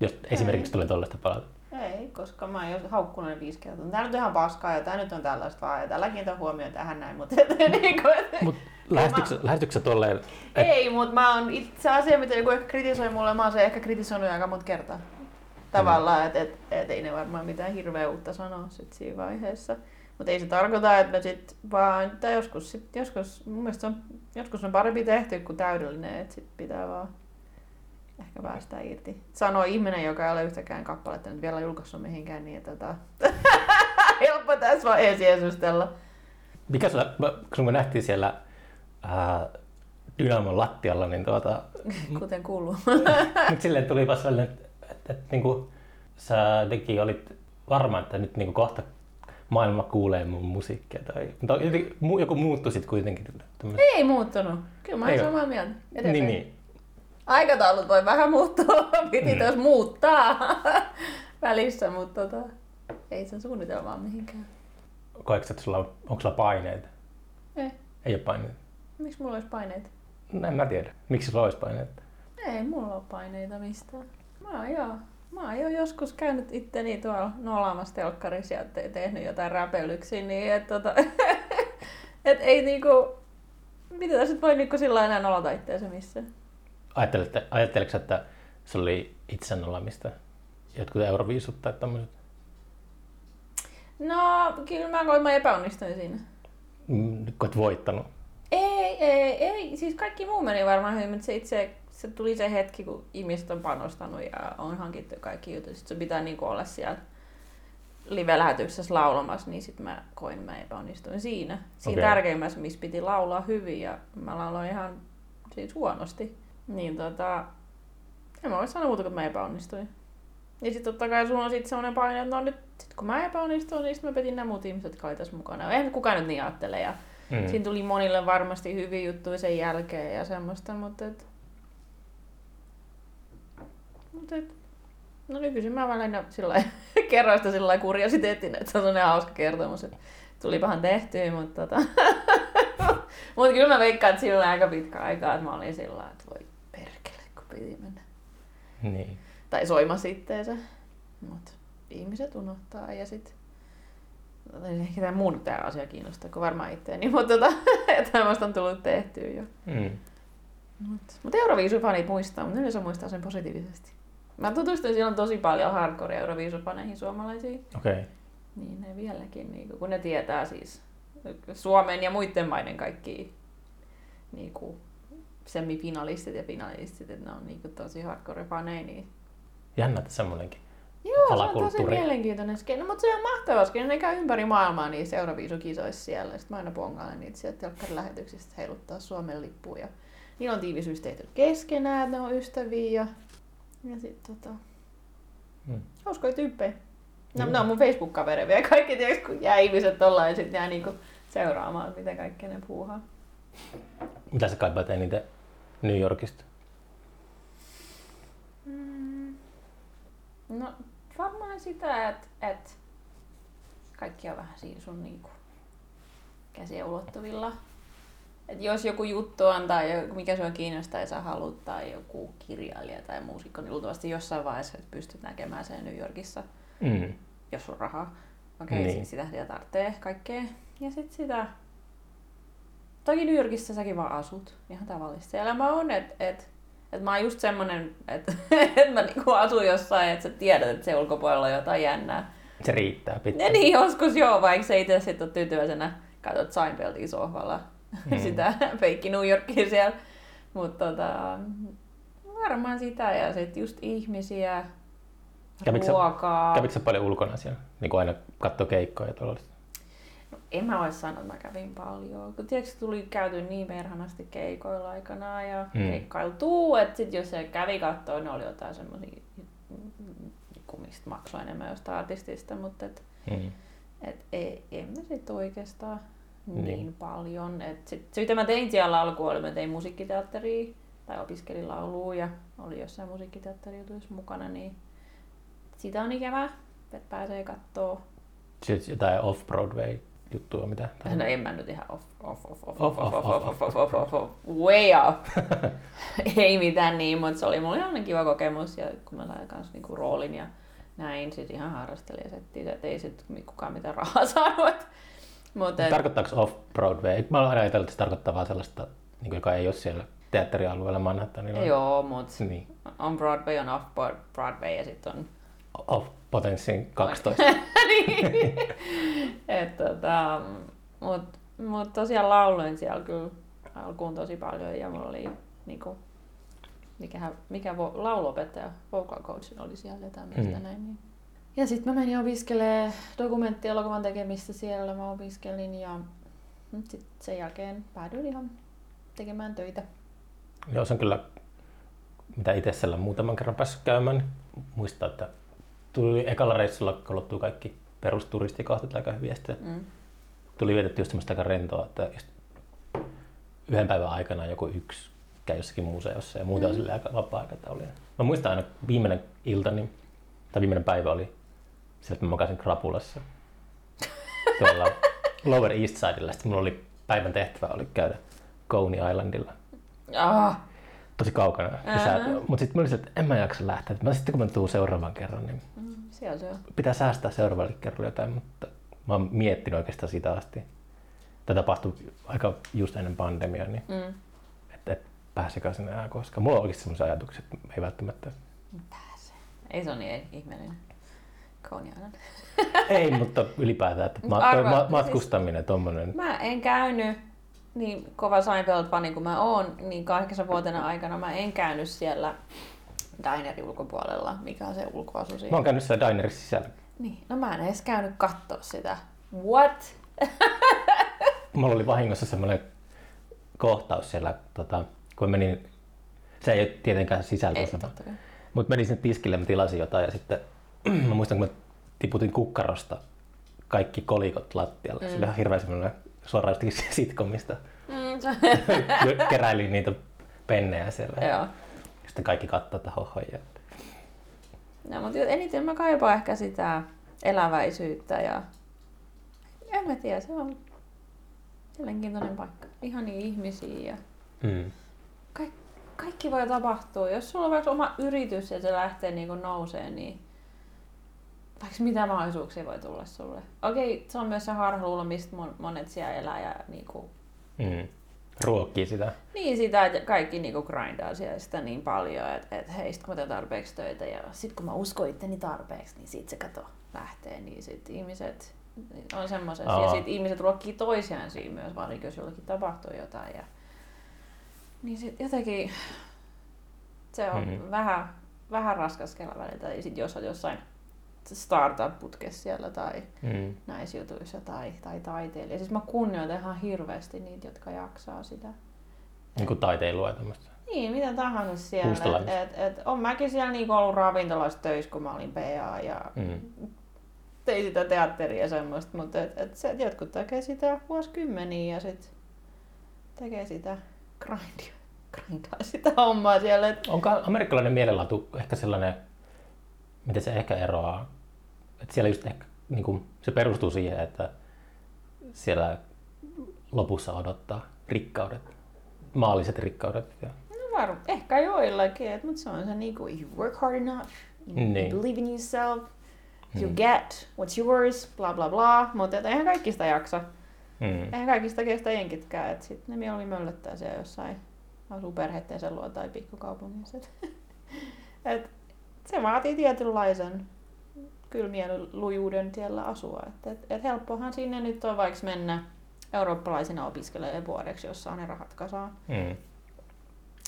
Jos esimerkiksi ei. Tulee tollaista palautetta. Ei, koska mä oon haukkunut ne viisi kertaa. Tää nyt on ihan paskaa ja tää nyt on tällaista vaan ja tälläkin on huomioon tähän näin, mutta niin kuin... Lähestytkö sä tolleen? Et... Ei, mutta mä oon itse asia, mitä joku ehkä kritisoi mulle, mä oon se ehkä kritisoinut aika monta kertaa. Tavallaan, mm. että et, et ei ne varmaan mitään hirveä uutta sanoa sit siinä vaiheessa. Mutta ei se tarkoita, että mä sit vaan, tai joskus, sit, joskus mun mielestä on, joskus on parempi tehty kuin täydellinen, että sit pitää vaan... Ehkä päästään irti. Sanoo ihminen, joka ei ole yhtäkään kappaletta nyt vielä julkaissut mihinkään, niin tota... helppo tässä vaan esiesustella. Mikä sulla, kun me nähtiin siellä ää, Dynamon lattialla, niin tuota... Kuten kuuluu. Nyt silleen tulipas sellainen, että, että, että niin kuin, sä teki olit varma, että nyt niin kuin kohta maailma kuulee mun musiikkia. Tai... Mutta joku muuttui sitten kuitenkin. Tämmöset... Ei muuttunut. Kyllä mä olen samaa mieltä. Niin, niin. Aikataulut voi vähän muuttua, piti tos muuttaa välissä, mutta tota, ei sen suunnitelmaa mihinkään. Koetko, että sulla, onko sulla paineita? Ei. Ei ole paineita. Miksi mulla olisi paineita? No en mä tiedä. Miksi sulla olisi paineita? Ei mulla ole paineita mistään. Mä oon joo. Mä oon jo joskus käynyt itteni tuolla nolaamassa telkkarissa ja te- tehnyt jotain räpeilyksiä, niin et tota, et ei niinku, mitä tässä voi niinku sillä enää nolata itteensä missään. Ajatteletko, että se oli itsen olemista? Jotkut euroviisut tai tämmöiset? No, kyllä mä koin, mä epäonnistuin siinä. Olet voittanut? Ei, ei, ei. Siis kaikki muu meni varmaan hyvin, mutta se itse se tuli se hetki, kun ihmiset on panostanut ja on hankittu kaikki jutut. Sitten se pitää niinku olla siellä live-lähetyksessä laulamassa, niin sitten mä koin, mä epäonnistuin siinä. Siinä okay. Tärkeimmässä, missä piti laulaa hyvin ja mä lauloin ihan siis huonosti. Niin tota, en mä voi sanoa muuta, kun mä epäonnistuin. Ja sit totta kai sulla on sit semmonen paine, että no nyt sit kun mä epäonnistuin, niin sit mä petin nämä muut ihmiset, jotka oli tässä mukana. Eihän kukaan nyt niin ajattele ja mm. siinä tuli monille varmasti hyviä juttuja sen jälkeen ja semmoista, mutta et... Mut et... No nykyisin mä välillä sillai kerron sitä sillai kuriositeettina, että se on semmonen hauska kertomus, että tulipahan tehtyä, mutta tota... Mut kyllä mä veikkaan, että sillä oli aika pitkä aikaa, että mä olin sillai, että voi... piti mennä. Niin. Tai soimasi itteensä. Mut ihmiset unohtaa ja sit... Ehkä tää mun tää asia kiinnostaa, kun varmaan itteeni, mutta tota, tämmöstä on tullut tehtyä jo. Mm. Mut, mut euroviisufanit muistaa, mutta yleensä muistaa sen positiivisesti. Mä tutustuin silloin tosi paljon hardcore euroviisufaneihin suomalaisiin. Okei. Okay. Niin ne vieläkin, niinku, kun ne tietää siis Suomen ja muiden maiden kaikki niinku... semifinalistit ja finalistit, että ne on niinku tosi hardcore-faneja. Niin... Jännä, että semmoinenkin alakulttuuri. Joo, se on tosi mielenkiintoinen skene, no, mutta se on mahtava skene. Ne käy ympäri maailmaa niissä euroviisukisoissa siellä. Sitten mä aina bongaan niitä sieltä telkkarin lähetyksistä heiluttaa Suomen lippuun. Ja... Niillä on tiivis yhteistyö keskenään, ne on ystäviä. Ja, ja sitten tota... Hmm. Hauskoja tyyppejä. No, ne on mun Facebook-kavereja vielä kaikki, tiiäks, kun jää ihmiset ollaan ja sitten jää niinku seuraamaan, mitä kaikkea ne puuhaa. Mitä sä kaipaat eniten New Yorkista? Mm, no varmaan sitä, että et kaikki on vähän siinä sun niinku käsien ulottuvilla. Et jos joku juttu on tai mikä sua kiinnostaa ja sä haluat tai joku kirjailija tai muusikko, niin luultavasti jossain vaiheessa pystyt näkemään sen New Yorkissa. Mm. jos on rahaa. Okei, okay, niin. Sitä siellä tarvitsee kaikkea. Ja sit sitä... Toki New Yorkissa säkin vaan asut. Ihan tavallista elämä on, että et, et mä oon just semmonen, että et mä niinku asun jossain, että sä tiedät, että se ulkopuolella on jotain jännää. Se riittää pitää. Niin, joskus joo, vaikka se itse sit on tyytyväisenä. Katsot Seinfeldia sohvalla mm. sitä feikki New Yorkia siellä. Mut tota... Varmaan sitä ja sit just ihmisiä, kävikö ruokaa. Kävikö sä paljon ulkona siellä? Niin kuin aina katsoo keikkoja ja tuollaista. No, en mä ois sanonut, että mä kävin paljon. Kun tiiäks, tuli käyty niin perhanasti keikoilla aikanaan ja mm. keikkailtuu, että sit jos se kävi kattoo, ne oli jotain semmosia, mistä maksoi enemmän jostain artistista, mutta et, mm. et ei, en mä sit oikeastaan niin, niin paljon. Et sit, se mitä mä tein siellä alkuun oli, mä tein musiikkiteatteria tai opiskelin laulua ja oli jossain musiikkiteatterijutuissa mukana, niin sitä on ikävää, että pääsee kattoo. Sitten jotain off-Broadway-juttua, mitä? No en mä nyt ihan off, off, off, off, off, off, off, off, off, off, off, way off. Ei mitään niin, mutta se oli mulle ihan kiva kokemus ja kun mä sain kans niinku roolin ja näin, sit ihan harrastelin ja settiin, et ei sit kukaan mitään rahaa saanut. Tarkoittaako off-Broadway? Mä oon aina ajatellut, että se tarkoittaa vaan sellaista, joka ei oo siellä teatterialueella Manhattanilla. Joo, mut niin. On Broadway, on off-Broadway ja sit on... Off-potenssin kaksitoista. Niin. Et, tota, mut, mut tosiaan lauloin siellä kyllä alkuun tosi paljon ja mulla oli niinku... Mikähän, mikä vo, lauluopettaja, vocal coach oli siellä jotain mistä mm. näin. Niin. Ja sit mä menin opiskelemaan dokumenttielokuvan tekemistä siellä, mä opiskelin ja sit sen jälkeen päädyin ihan tekemään töitä. Joo, se on kyllä, mitä itse siellä muutaman kerran päässyt käymään, muistaa, että tuli ekalla reissulla kolottua kaikki perusturistikohdat aika hyvin. Mm. Tuli vietetty just semmoista aika rentoa, että yhden päivän aikana joku yksi käy jossakin museossa ja muuten mm. on silleen aika vapaa-aikataulinen. Mä muistan aina, viimeinen ilta, niin, tai viimeinen päivä oli sillä, että mä makasin krapulassa tuolla Lower East Sidella. Sitten mulla oli päivän tehtävä oli käydä Coney Islandilla. Ah. Tosi kaukana. Uh-huh. Mutta sitten mä olisin, että en mä jaksa lähteä. Mä sitten kun mä tuun seuraavan kerran, niin mm, siellä se on. Pitää säästää seuraavalle kerralle jotain, mutta mä oon miettinyt oikeastaan sitä asti. Tämä tapahtui aika just ennen pandemiaa, niin mm. että et pääsekö sinne enää koskaan. Mulla on oikeasti sellaisia ajatuksia, että ei välttämättä pääse. Ei se ole niin ihmeellinen. Konjana. Ei, mutta ylipäätään että ma- Arvaa, matkustaminen siis, tommonen. Mä en käynyt. Niin kova Seinfeld-fani kuin mä oon, niin kahdeksan vuotena aikana mä en käynyt siellä dinerin ulkopuolella, mikä on se ulkoasu siinä. Mä oon käynyt siellä dinerin sisällä. Niin, no mä en edes käynyt kattoo sitä. What? Mulla oli vahingossa semmoinen kohtaus siellä, tota, kun menin, se ei ole tietenkään sisällä. Ei, totta kai. Mut menin sinne tiskille, mä tilasin jotain ja sitten mä muistan, kun mä tiputin kukkarosta kaikki kolikot lattialle. Mm. Se oli ihan hirveä semmoinen suoraan sitcomista. Mm. Keräilin niitä pennejä siellä. Joo. Sitten kaikki kattoo hohoja. No, mutta eniten mä kaipaan ehkä sitä eläväisyyttä ja en mä tiedä, se on mielenkiintoinen paikka. Ihania ihmisiä ja mm. Kaik- kaikki voi tapahtua. Jos sulla on vaikka oma yritys ja se lähtee niinku nouseen, niin vaikka mitä mahdollisuuksia voi tulla sulle. Okei, se on myös se harhaluulo, mistä monet siellä elää ja niinku... Mm. Ruokkii sitä. Niin sitä, että kaikki niinku grindaa siellä sitä niin paljon, että et, hei, sit kun mä teen tarpeeksi töitä ja sit kun mä uskon itteni tarpeeksi, niin sit se kato lähtee, niin sit ihmiset on semmoisessa. Ja sit ihmiset ruokkii toisiaan siinä myös, varsinkin jos jollakin tapahtuu jotain. Ja... Niin sit jotenkin se on mm-hmm. vähän, vähän raskas kellä välillä, ja sit jos on jossain startup-putkessa siellä tai mm. naisjutuissa tai, tai taiteilija. Siis mä kunnioitan ihan hirveästi niitä, jotka jaksaa sitä. Niin kuin taiteilua ja tämmöistä. Niin, mitä tahansa siellä. Et, et, et, on mäkin siellä niinku ollut ravintolassa töissä, kun mä olin P A ja mm. tein sitä teatteria ja semmoista, mutta et, et se, jotkut tekee sitä vuosikymmeniä ja sit tekee sitä grindia, grindaa sitä hommaa siellä. Et... Onko amerikkalainen mielenlaatu ehkä sellainen, miten se ehkä eroaa, että siellä just ehkä, niin kuin, se perustuu siihen, että siellä lopussa odottaa rikkaudet, maalliset rikkaudet. Ja... No varmaan, ehkä joillakin, mutta se on se niin kuin, you work hard enough, you niin. believe in yourself, you mm. get, what's yours, bla bla bla, mutta eihän kaikki sitä jaksa. Mm. Eihän kaikki sitä kestä jenkitkään, että sitten ne mieluummin möllöttää siellä jossain, asuu perheetteensä luo tai pikkukaupungissa. Et se vaatii tietynlaisen kylmiölujuuden siellä asua. Et, et, et helppohan sinne nyt on vaikka mennä eurooppalaisina opiskelemaan vuodeksi, jossa on ne rahat kasaan. Mm.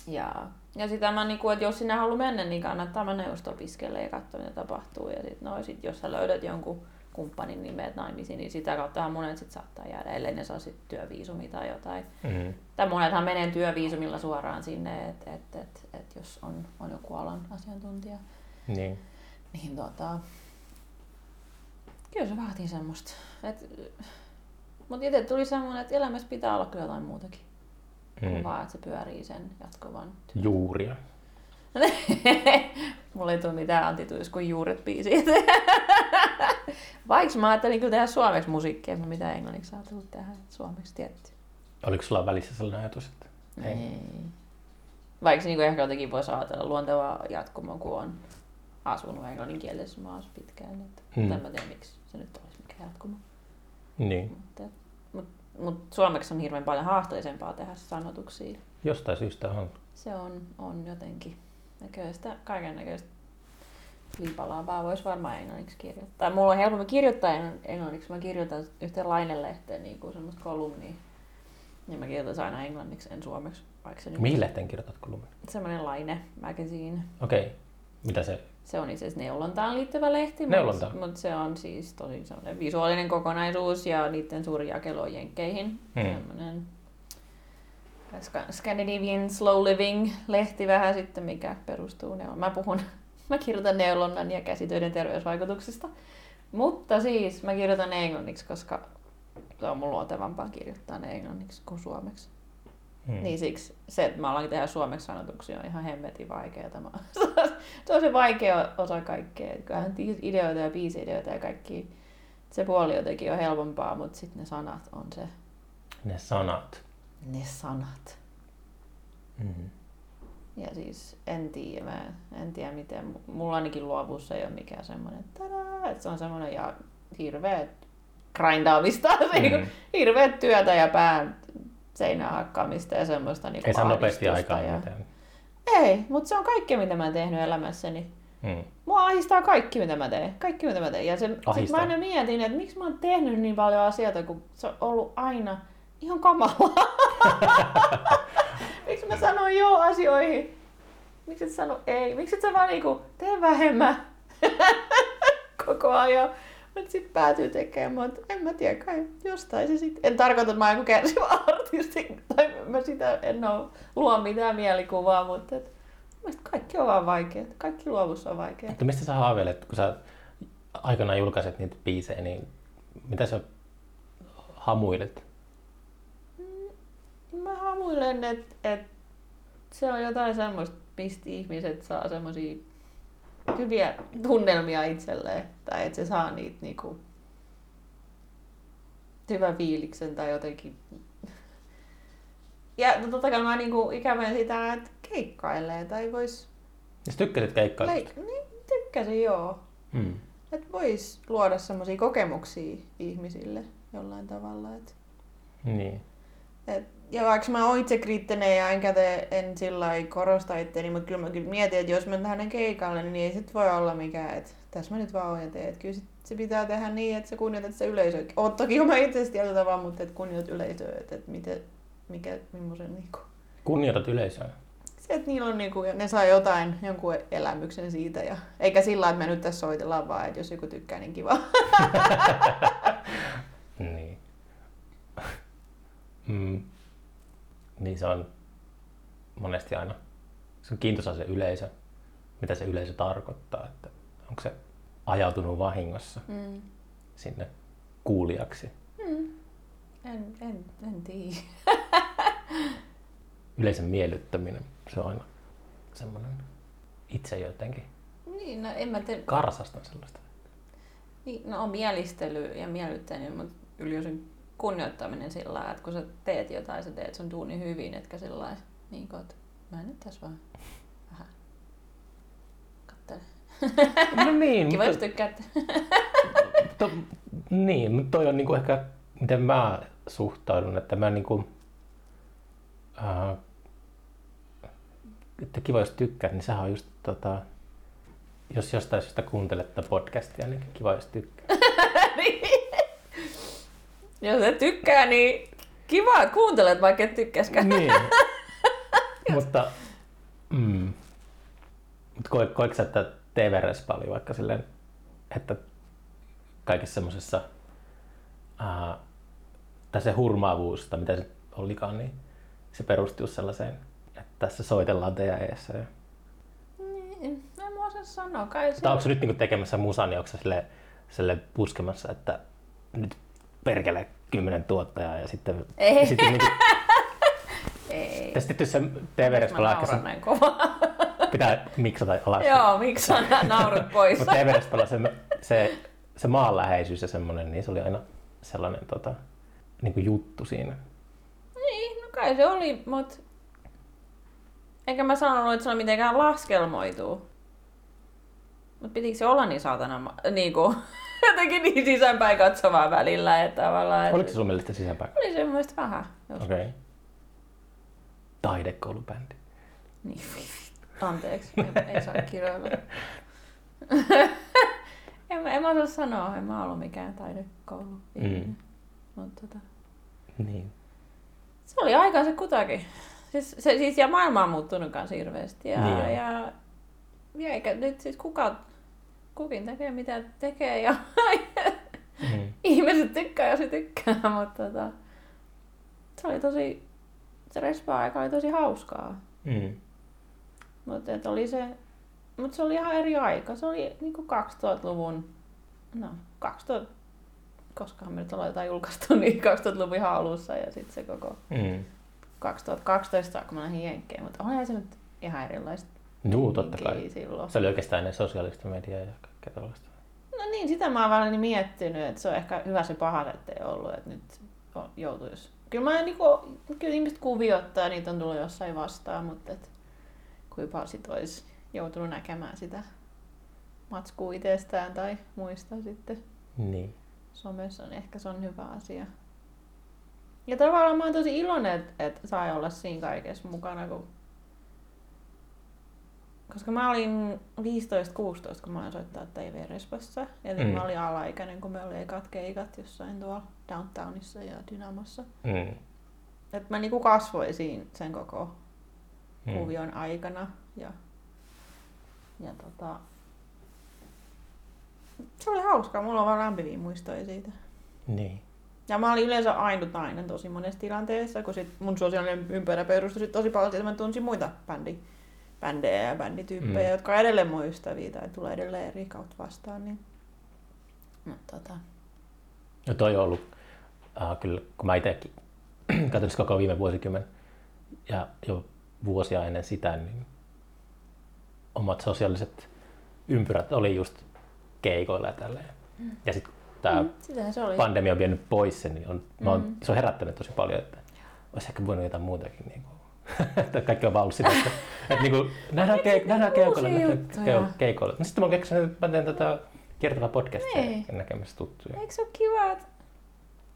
Ja, ja sitä mä, niin kun, että jos sinä haluaa mennä, niin kannattaa mennä just opiskelemaan ja katsoa mitä tapahtuu. Ja sit, no, sit, jos sä löydät jonkun kumppanin nimeet naimisiin, niin sitä kautta monet sit saattaa jäädä, ellei ne saa sit työviisumi tai jotain. Mm-hmm. Tai monethan menee työviisumilla suoraan sinne, että et, et, et, jos on, on joku alan asiantuntija. Niin. Niin tota... Kyllä se vaatii semmoista. Et... Mutta itse tuli semmoinen, että elämässä pitää olla kyllä jotain muutakin. Mm. Kun vaan, että se pyörii sen jatkuvan työn. Juuria. Mulla ei tule mitään antituis kuin juuret biisiä. Vaikka mä ajattelin kyllä tehdä suomeksi musiikkia, en mä mitään englanniksi ajatellut tehdä suomeksi tietty. Oliko sulla välissä sellainen ajatus, että hei? Ei. Vaikka se niin ehkä jotenkin voisi ajatella luontevaa jatkumoa, kun on asunut englanninkielisessä maassa pitkään. Että mm. en mä tiedä, miksi se nyt olisi mikä jatkumo. Niin. Mutta mut, mut suomeksi on hirveän paljon haasteellisempaa tehdä sanotuksia. Jostain syystä on. Se on, on jotenkin näköistä, kaiken näköistä liipalaavaa voisi varmaan englanniksi kirjoittaa. Mulla on helpommin kirjoittaa englanniksi. Mä kirjoitan yhteen Laine-lehteen niin kuin semmoista kolumnia. Niin mä kirjoitan aina englanniksi, en suomeksi. Mihin lehteen kirjoitat kolumnia? Semmoinen Laine magazine. Okei. Okay. Mitä se? Se on itse asiassa neulontaan liittyvä lehti, mutta mut se on siis tosi semmoinen visuaalinen kokonaisuus ja niiden suuri jakelu on jenkkeihin. Hmm. Scandinavian slow living -lehti vähän sitten, mikä perustuu neulontaan. Mä puhun, mä kirjoitan neulonnan ja käsitöiden terveysvaikutuksista, mutta siis mä kirjoitan englanniksi, koska se on mun luontevampaa kirjoittaa ne englanniksi kuin suomeksi. Hmm. Niin siksi se, että mä alan tehdä suomeksi sanotuksia, on ihan hemmetin vaikeaa. Se on se vaikea osa kaikkea. Kyllähän ideoita ja biisi-ideoita ja kaikki. Se puoli jotenkin on helpompaa, mutta sitten ne sanat on se. Ne sanat. Ne sanat. Mm-hmm. Ja siis en tiedä, mä en tiedä miten. Mulla ainakin luovuus ei ole mikään semmoinen tadaa. Että se on semmoinen ja hirveä grindaamista. Mm-hmm. Hirveä työtä ja pään seinään hakkaamista ja semmoista niinku ahdistusta. Ei saa nopeasti aikaa ja... mitään. Ei, mutta se on kaikki mitä mä oon tehnyt elämässäni. Hmm. Mua ahdistaa kaikki mitä mä teen. Kaikki mitä mä teen. Ja se, sit mä aina mietin, että miksi mä oon tehnyt niin paljon asioita, kun se on ollut aina ihan kamalaa. Miksi mä sanon joo asioihin? Miksi et sano ei? Miksi et sä vaan niinku tee vähemmän koko ajan? Mutta sitten päätyy tekemään, että en mä tiedä, kai jostain se sitten. En tarkoita, että mä oon joku kärsivä artisti, tai mä sitä en oo, luo mitään mielikuvaa, mutta et, mielestäni kaikki on vaan vaikea, kaikki luovuus on vaikea. Että mistä sä haaveilet, kun sä aikanaan julkaiset niitä biisejä, niin mitä sä hamuilet? Mä hamuilen, että et se on jotain semmoista, mistä ihmiset saa semmoisia hyviä tunnelmia itselleen, tai että se saa niitä niinku hyvän fiiliksen tai jotenkin. Ja no, totta kai mä niinku ikävän sitä, että keikkailee tai vois... Ja sä tykkäsit keikkailusta? Le- niin, tykkäsin joo. Hmm. Että vois luoda semmosia kokemuksia ihmisille jollain tavalla. Et... Niin. Et, ja vaikka mä oon itse kriittinen ja enkä te, en sillä lailla korosta itseäni, mutta kyllä mä kyllä mietin, että jos mennään hänen keikalle, niin ei sit voi olla mikään, että tässä mä nyt vaan oon ja teen. Kyllä sit se pitää tehdä niin, että sä kunnioitat sitä yleisöä. Oot toki oma itsesi tietyllä tavalla, mutta et kunnioitat yleisöä, että et miten, mikä, millaisen niinku... Kunnioitat yleisöä? Se, että niillä on niinku, ne saa jotain, jonkun elämyksen siitä ja... Eikä sillä että me nyt tässä soitellaan vaan, että jos joku tykkää, niin kiva. Niin. Mm. Niin se on monesti aina, se on kiintoisaa se yleisö, mitä se yleisö tarkoittaa, että onko se ajautunut vahingossa mm. sinne kuulijaksi. Mm. En, en, en tiedä. Yleisön miellyttäminen, se on aina semmoinen itse jotenkin. Niin, no en mä te... Karsastan sellaista. Niin, no on mielistely ja miellyttänyt, mutta yleisön kunnioittaminen sillä lailla, että kun sä teet jotain, sä teet sun duuni hyvin, etkä sillä lailla, niin kun, että mä nyt tässä vaan vähän kattelen. No niin. Kiva, jos tykkäät. To, niin, mutta toi on niinku ehkä, miten mä suhtaudun, että mä niinku, äh, että kiva, jos tykkäät, niin sehän on just tota, jos jostain syystä kuuntelet tätä podcastia, niin kiva, jos tykkää. Jos et tykkää, niin kiva, kuuntelet, vaikka et tykkäskään. Niin. Mutta mm, mut koe, koetko sä, että T V-reissä paljon vaikka silleen, että kaikessa semmosessa, äh, tai se hurmaavuus, tai mitä se olikaan, niin se perustuu sellaiseen, että tässä soitellaan teidän eessä. Niin, en mä osaa sanoa kai. Tai onko se nyt niin tekemässä musaa, niin onko se silleen, silleen puskemassa, että nyt perkele kymmenen tuottajaa ja sitten... Ei. Sitten niin kuin... Ei. Ja sitten se T V-reissä laakassa... Pitää miksata alas. Joo, miksata, naurut pois. Mutta T V-reissä se, se, se maanläheisyys ja semmoinen, niin se oli aina sellainen tota, niin kuin juttu siinä. Niin, no kai se oli, mut... Enkä mä sanonut, että se on mitenkään laskelmoituu. Mut pitikö se olla niin saatana... Ma- niinku... Jotenkin niin sisäänpäin katsovaa välillä, että tavallaan... Oliko se sun mielestä sisäänpäin? Oli se mun mielestä vähän. Okei. Okay. Taidekoulubändi. Niin. Anteeksi, en, ei saa kirjoilla. en, en mä osaa sanoa, en mä ollut mikään taidekoulu. Mm. Mutta tota... Niin. Se oli aikansa kutakin. Siis, se, siis, ja maailma on muuttunut kanssa hirveästi. Ja, niin. ja, ja eikä nyt siis kukaan... Kukin tekee mitä tekee ja mm. ihmiset tykkää ja se tykkää, mutta tota, se oli tosi, se respa-aika oli tosi hauskaa. Mm. Mutta se, mut se oli ihan eri aika, se oli niinku kaksituhattaluvun, no kaksituhatta, koskahan me nyt ollaan jotain julkaistu, niin kaksituhattaluvun ihan alussa ja sitten se koko mm. kaksituhattakaksitoista kun mä lähdin Jenkkeen, mutta olihan se nyt ihan erilaista. Juu, totta kai. Silloin. Se oli oikeastaan ne sosiaalista mediaa ja kaikkea tällaista. No niin, sitä mä oon välillä miettinyt, että se on ehkä hyvä se paha, ettei ollut, että nyt joutuisi. Kyllä, mä en, niin kuin, kyllä ihmiset kuviottaa, niitä on tullut jossain vastaan, mutta et, kuinka sit olisi joutunut näkemään sitä matskua itsestään tai muista sitten. Niin. Somessa on ehkä se on hyvä asia. Ja tavallaan mä oon tosi iloinen, että, että sai olla siinä kaikessa mukana, kun koska mä olin viisitoista kuusitoista, kun mä olin soittaa T V-respassa. Eli mm. mä olin alaikäinen, kun me oli ekat keikat jossain tuolla downtownissa ja Dynamossa. Mm. Et mä niinku kasvoin siinä sen koko mm. kuvion aikana. Ja, ja tota, se oli hauskaa, mulla on vaan lämpimiä muistoja siitä. Niin. Ja mä olin yleensä ainutlainen tosi monessa tilanteessa, kun sit mun sosiaalinen ympärä perustui tosi paljon, että mä tunsin muita bändejä. bändejä ja bändityyppejä, mm. jotka on edelleen mun ystäviä tai tulee edelleen eri kautta vastaan. Niin... No, tota. no toi on ollut, äh, kyllä, kun mä itsekin katsoin koko viime vuosikymmen ja jo vuosia ennen sitä, niin omat sosiaaliset ympyrät oli just keikoilla ja tälleen. Mm. Ja sitten tää mm, pandemia on vienyt pois sen, niin on, mm. on, se on herättänyt tosi paljon, että olisi ehkä voinut jotain muutakin. Niin kaikki on vaan ollut sitä, että, että niinku, nähdään keikoilla, nähdään keikoilla. No sitten mä oon keksinyt, että mä teen tätä kiertävää podcastia ja näkemässä tuttuja. Eikö se ole kiva, että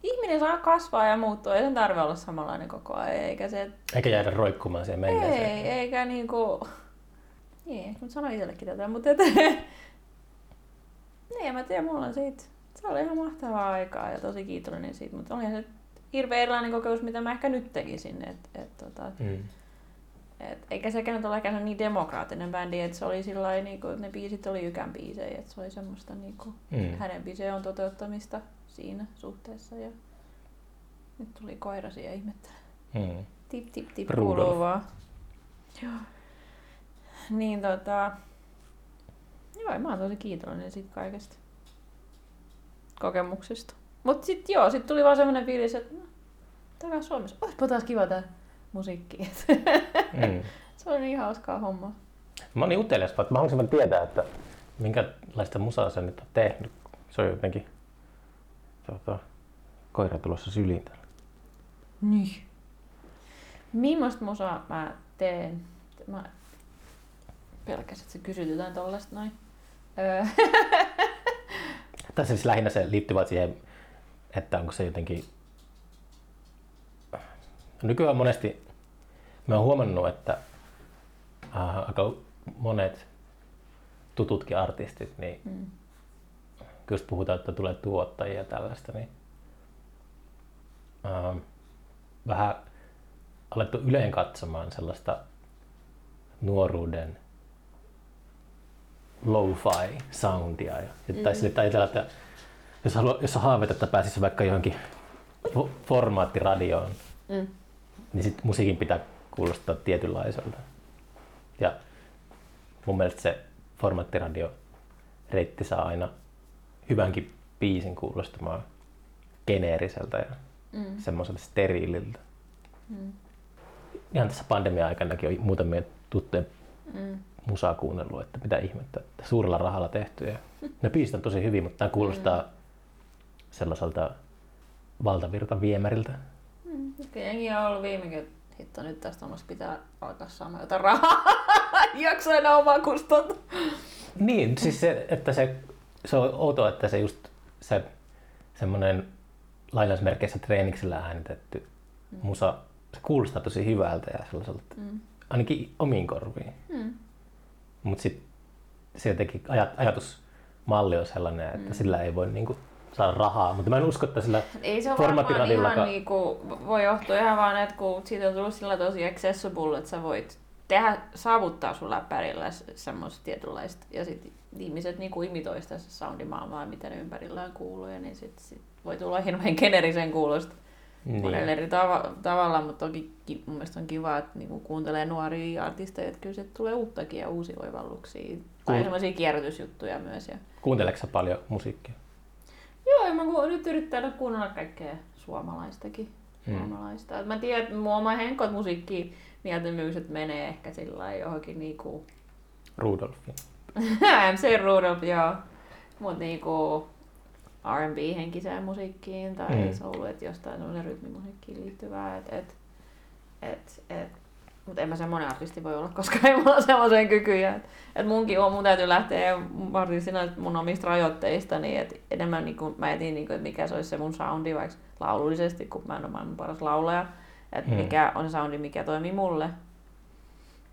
ihminen saa kasvaa ja muuttua, ei sen tarvitse olla samanlainen koko ajan. Eikä, se... eikä jäädä roikkumaan siihen menneeseen. Ei, eikä niinku... Niin, mut sano itsellekin tätä, mutta et... Niin, mä tiedän, mulla on siitä. Se oli ihan mahtavaa aikaa ja tosi kiitollinen siitä, mutta olihan se... Hirveän erilainen kokemus, mitä mä ehkä nyt tekisin. Et, et, tota, mm. et, eikä sekään nyt ole ehkä niin demokraattinen bändi, että se oli sillain, niinku, ne biisit oli Ykän biisejä, että se oli semmoista niinku, mm. hänen biisejä on toteuttamista siinä suhteessa. Ja... Nyt tuli koira siihen ihmettä. Mm. Tip tip tip kuuluu vaan. Joo. Niin tota... Joo, mä oon tosi kiitollinen siitä kaikesta kokemuksesta. Mut sit joo, sit tuli vaan semmonen fiilis, että no, takas Suomessa, oispa taas kiva tää musiikki. Mm. Se oli niin hauskaa hommaa. Mä oon niin utelias, että mä haluaisin vaan tietää, että minkälaista musaa sä nyt oot tehnyt. Se on jotenkin tuota, koira tulossa syliin täällä. Niin. Mimmosta musaa mä teen? Mä pelkäsin, että sä kysyt jotain tollaista noin. Tässä siis lähinnä se liittyy vaan siihen, että onko se jotenkin... Nykyään monesti mä oon huomannut, että äh, aika monet tututkin artistit, niin mm. kun jos puhutaan, että tulee tuottajia ja tällaista, niin äh, vähän alettu yleen katsomaan sellaista nuoruuden lo-fi soundia. Mm. Tai sille ajatella, että jos, haluaa, jos on haaveita, että pääsisi vaikka johonkin formaattiradioon, mm. niin sit musiikin pitää kuulostaa tietynlaiselta. Ja mun mielestä se formaattiradioreitti saa aina hyvänkin biisin kuulostamaan geneeriseltä ja mm. semmoiselta steriililtä. Mm. Ihan tässä pandemia-aikanakin on muutamia tuttuja mm. musaa kuunnellut, että mitä ihmettä, että suurella rahalla tehtyä. Ne biisit on tosi hyvin, mutta tämä kuulostaa mm. sellaiselta valtavirta viemäriltä. Mm. Tietenkin on ollut viimekin, hitto nyt tästä on, pitää alkaa saamaan jotain rahaa. Jakso enää omaa kustantaa. Niin, siis se, että se, se on outoa, että se just se semmoinen lainausmerkeissä treeniksellä äänitetty mm. musa, se kuulostaa tosi hyvältä ja sellaiselta, mm. ainakin omiin korviin. Mm. Mutta sitten se jotenkin aj- ajatusmalli on sellainen, että mm. sillä ei voi niinku saada rahaa, mutta mä en usko, että sillä ei se formaattiradillakaan... Niinku, voi johtua ihan vaan, että kun siitä on tullut sillä tosi accessible, että sä voit tehdä, saavuttaa sun läppärillä semmoista tietynlaista, ja sitten ihmiset niinku imitoi sitä soundimaailmaa, mitä ne ympärillään kuuluu, ja niin sitten sit voi tulla hirveän generisen kuulosta. Niin. Monella eri tav- tavalla, mutta toki ki- mun mielestä on kiva, että niinku kuuntelee nuoria artisteja, että kyllä sieltä tulee uuttakin ja uusia oivalluksia. Tai Kuun... semmoisia kierrätysjuttuja myös. Ja... Kuunteleksä paljon musiikkia? Joo, mä ku- nyt yrittänyt kuunnella kaikkea suomalaistakin. Hmm. Suomalaista. Mä tiedän, että mun oma henkot musiikki mieltymykset menee ehkä sillä johonkin niinku... Rudolphin. M C Rudolph, joo. Mut niinku... R and B-henkiseen musiikkiin tai mm. soulet jostain semmoinen rytmimusiikkiin liittyvää, et, et, et, et. Mutta en mä semmoinen artisti voi olla, koska ei mulla ole semmoiseen kykyjä. Et, et munkin on, mun täytyy lähteä artistina mun omista rajoitteistani, että enemmän niinku, mä etin, niinku, että mikä se olisi se mun soundi vaikka laulullisesti, kun mä en ole maailman paras laulaja, että mm. mikä on se soundi, mikä toimii mulle.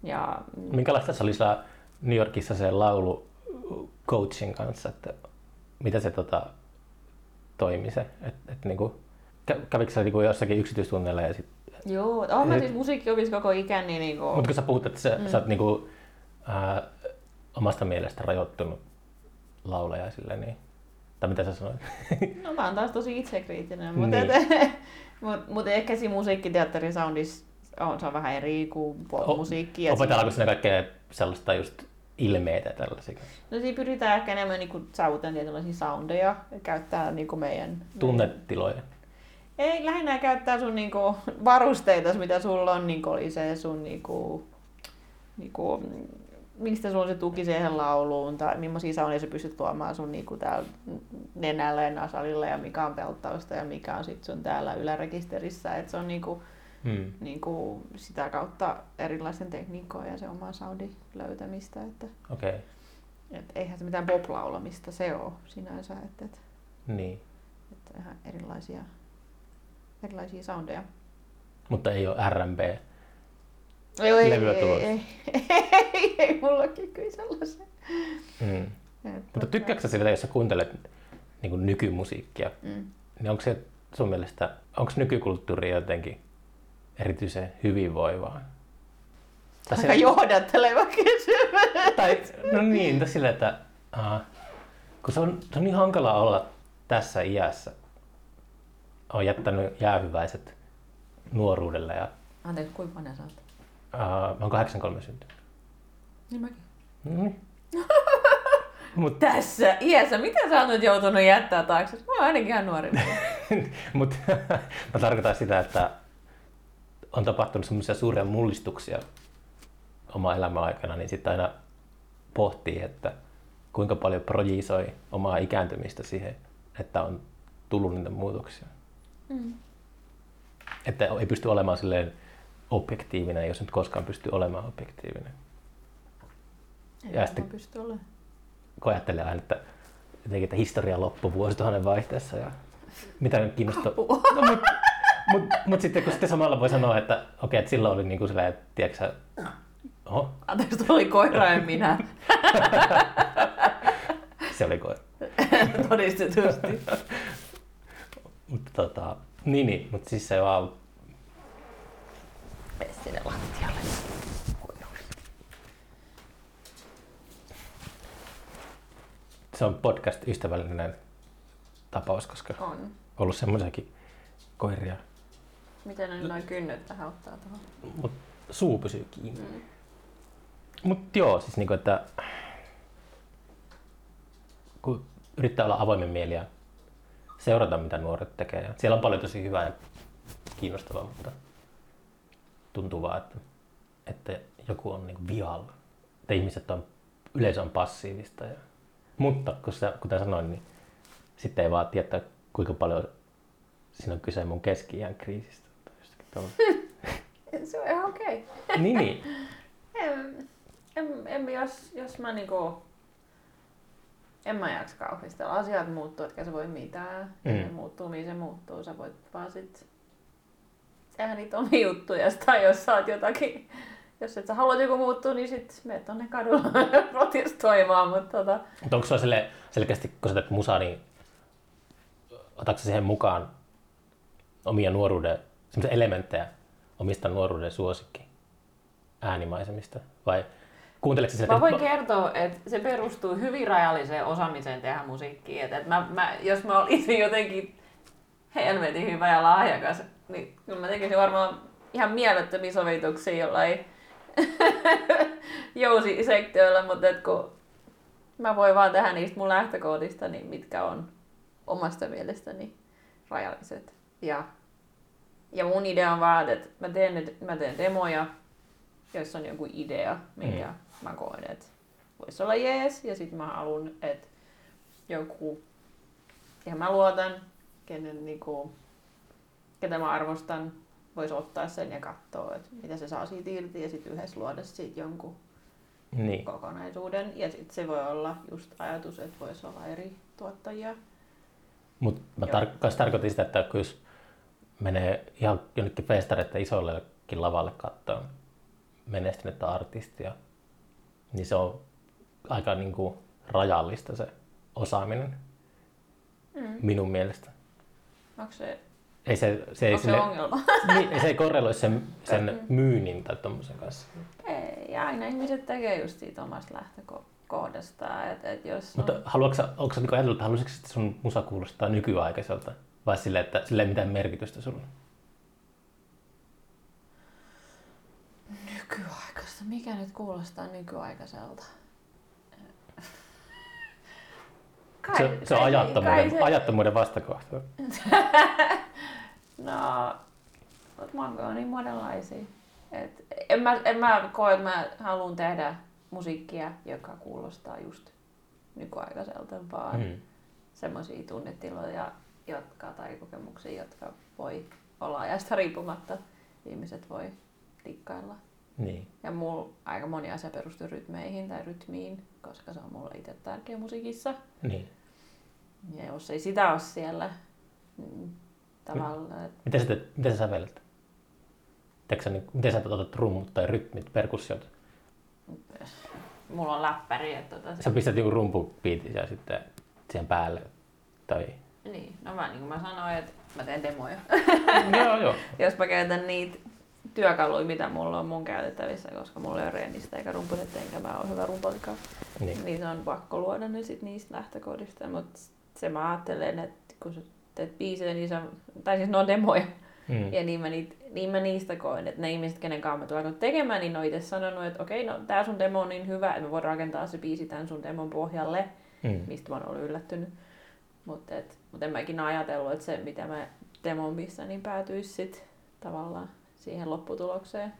Ja... Minkälaista se oli siellä New Yorkissa se laulu coachin kanssa, että mitä se tota... toimi se, että et niinku, kävikö sä niinku jossakin yksityistunneilla ja sit... Joo, oon mä siis musiikkiopiskelu koko ikän, niin niinku... Mut kun sä puhut, että sä, mm. sä oot niinku, äh, omasta mielestä rajoittunut laulaja sille, niin... Tai mitä sä sanoit? No mä oon taas tosi itsekriittinen, mut, niin. et, mut, mut ehkä siinä musiikkiteatterisoundissa on, se on vähän eri kuin popmusiikki. Opetaanko siinä kaikkea sellaista just... ilmeitä tällaisia? No siinä pyritään ehkä enemmän niinku saavuttamaan tietynlaisia soundeja ja käyttää niinku meidän... Tunnetiloja? Ei, lähinnä käyttää sun niinku varusteita, mitä sulla on, niinku oli se sun niinku... niinku mistä sulla on se tuki siihen lauluun tai millaisia soundeja sä pystyt tuomaan sun niinku täällä nenällä ja nasalilla ja mikä on pelttausta ja mikä on sit sun täällä ylärekisterissä, et se on niinku... Hmm. Niin kuin sitä kautta erilaisten tekniikkojen ja se oman soundin löytämistä. Että okay. et eihän se mitään pop-laulamista se ole sinänsä. Että et, niin. et ihan erilaisia, erilaisia soundeja. Mutta ei ole R and B. Ei, ei, ei, ei, ei, ei mulla kyllä sellaisen. Hmm. Mutta tykkääksä on... sitä, jos sä kuuntelet niin kuin nykymusiikkia, hmm. niin onko se sun mielestä, onko nykykulttuuri jotenkin erityisen hyvinvoivaa? Aika sillä... johdatteleva kysymys. Tai, no niin, tai sillä, että uh, kun se on, se on niin hankalaa olla tässä iässä. Olen jättänyt jäähyväiset nuoruudelle. Ja, anteeksi, kuinka vanha sä oot? Uh, mä oon kahdeksankymmentäkolme syntynyt. Niin mäkin. Mm. Mut... Tässä iässä? Mitä sä oot nyt joutunut jättää taakse? Mä oon ainakin ihan nuori. Mut mä tarkoitan sitä, että on tapahtunut semmoisia suuria mullistuksia oma elämän aikana, niin sitten aina pohtii, että kuinka paljon projisoi omaa ikääntymistä siihen, että on tullut niitä muutoksia. Mm. Että ei pysty olemaan silleen objektiivinen, jos nyt koskaan pystyy olemaan objektiivinen. Ei ja sitten pysty olemaan. ajattelee aina, että, että historia loppui vuosituhannen vaihteessa ja mitä nyt kiinnostaa. No, mut, mut, mut sitten kun sitten samalla voi sanoa, että okei, okay, että silloin oli niin kuin silleen, tiedätkö oho. Anteeksi, tuli koira ja minä. Se oli koira. Todistetusti. Mutta tota, niin niin, mutta siis se vaan... Mene sinne lattialle. Se on podcast-ystävällinen tapaus, koska on ollut semmoisiakin koiria. Miten ne noin kynnet vähän ottaa tuohon? Mut suu pysyy kiinni. Mm. Mut joo, siis niinku, että kun yrittää olla avoimen mieli ja seurata mitä nuoret tekee. Siellä on paljon tosi hyvää ja kiinnostavaa, mutta tuntuu vaan, että, että joku on niinku vialla. Että ihmiset on, yleisö on passiivista. Ja... Mutta kuten sanoin, niin sitten ei vaan tietää kuinka paljon siinä on kyse mun keski-iän kriisistä. Se on ihan okei. Okay. Niin, niin. En, en, en, jos, jos mä niinku... En mä jaksa kauhistella. Asiat muuttuu, etkä sä voi mitään. Mm. Se muuttuu, mihin se muuttuu. Sä voit vaan sit tehdä niitä omia juttuja. Tai jos sä oot jotakin... Jos et sä haluat joku muuttua, niin sit menet tonne kadulla protestoimaan. Mutta tota... Mut onko sulla sille, selkeästi, kun sä teet musaa, niin otatko siihen mukaan omia nuoruuden, semmoisia elementtejä omista nuoruuden suosikki äänimaisemista? Vai... Sille, mä voin että... kertoa, että se perustuu hyvin rajalliseen osaamiseen tehdä musiikkia. Et, et mä, mä, jos mä olisin jotenkin helvetin hyvä ja lahjakas, niin kyllä mä tekisin varmaan ihan mielettömiä sovituksia jollain jousisektioilla, mutta et kun mä voin vaan tehdä niistä mun lähtökohdistani, mitkä on omasta mielestäni rajalliset. Ja, ja mun idea on vaan, että mä teen, mä teen demoja, jos on joku idea, minkä mm. mä koen, että voisi olla jees, ja sit mä haluan, että joku, ihan mä luotan, kenen, niinku, ketä mä arvostan, voisi ottaa sen ja katsoa, että mitä se saa siitä irti, ja sit yhdessä luoda siitä jonkun niin. kokonaisuuden. Ja sit se voi olla just ajatus, että voisi olla eri tuottajia. Mut mä tar- tarkoitin sitä, että jos menee ihan jonnekin festareiden isollekin lavalle katsoa menestynyttä artistia, niin se on aika niin kuin rajallista se osaaminen, mm. minun mielestä. Onko se, ei se, se, ei se sille, ongelma? Niin, ei se korreloi sen, sen mm. myynnin tai tommosen kanssa. Ei, ja aina ihmiset tekee just siitä omasta lähtökohdastaan. Et, et jos on... Mutta haluatko sä, onko sä ajatellut, että haluaisitko sun musa kuulostaa nykyaikaiselta vai sille, että sille ei mitään merkitystä sulle? Nykyaikaista? Mikä nyt kuulostaa nykyaikaiselta? Kai, se, se on ajattomuuden, se... ajattomuuden vastakohta. No, mutta mä oon niin monenlaisia. Et en mä, en mä koe, että mä haluan tehdä musiikkia, joka kuulostaa just nykyaikaiselta, vaan hmm. semmoisia tunnetiloja jotka, tai kokemuksia, jotka voi olla ajasta riippumatta. Ihmiset voi tikkailla. Niin. Ja mulla aika moni asia perustuu rytmeihin tai rytmiin, koska se on mulle itse tärkeä musiikissa. Niin. Ja jos ei sitä ole siellä niin tavallaan... Että... Miten, sä, miten sä sävelet? Sä, niin, miten sä otat rummut tai rytmit, perkussiot? Mulla on läppäri. Että tota... Sä pistät joku rumpupiitin ja sitten siihen päälle? Tai... Niin, no mä, niin kuin mä sanoin, että mä teen demoja. Joo, joo. Jos mä käytän niitä työkaluja, mitä mulla on mun käytettävissä, koska mulla ei ole reenistä eikä rumpuset, enkä mä oon hyvä rumpalikaan. Niin. Niin se on pakko luoda nyt sit niistä lähtökohdista, mutta se mä ajattelen, että kun sä teet biisejä, niin sä, tai siis ne on demoja, mm. ja niin mä, niitä, niin mä niistä koen, että ne ihmiset, kenen kanssa mä tulen tekemään, niin ne on itse sanonut, että okei, no tää sun demo on niin hyvä, että mä voin rakentaa se biisi tämän sun demon pohjalle, mm. mistä mä oon ollut yllättynyt. Mutta mut en mä ikinä ajatellut, että se mitä mä demon missä, niin päätyisi sit tavallaan siihen lopputulokseen,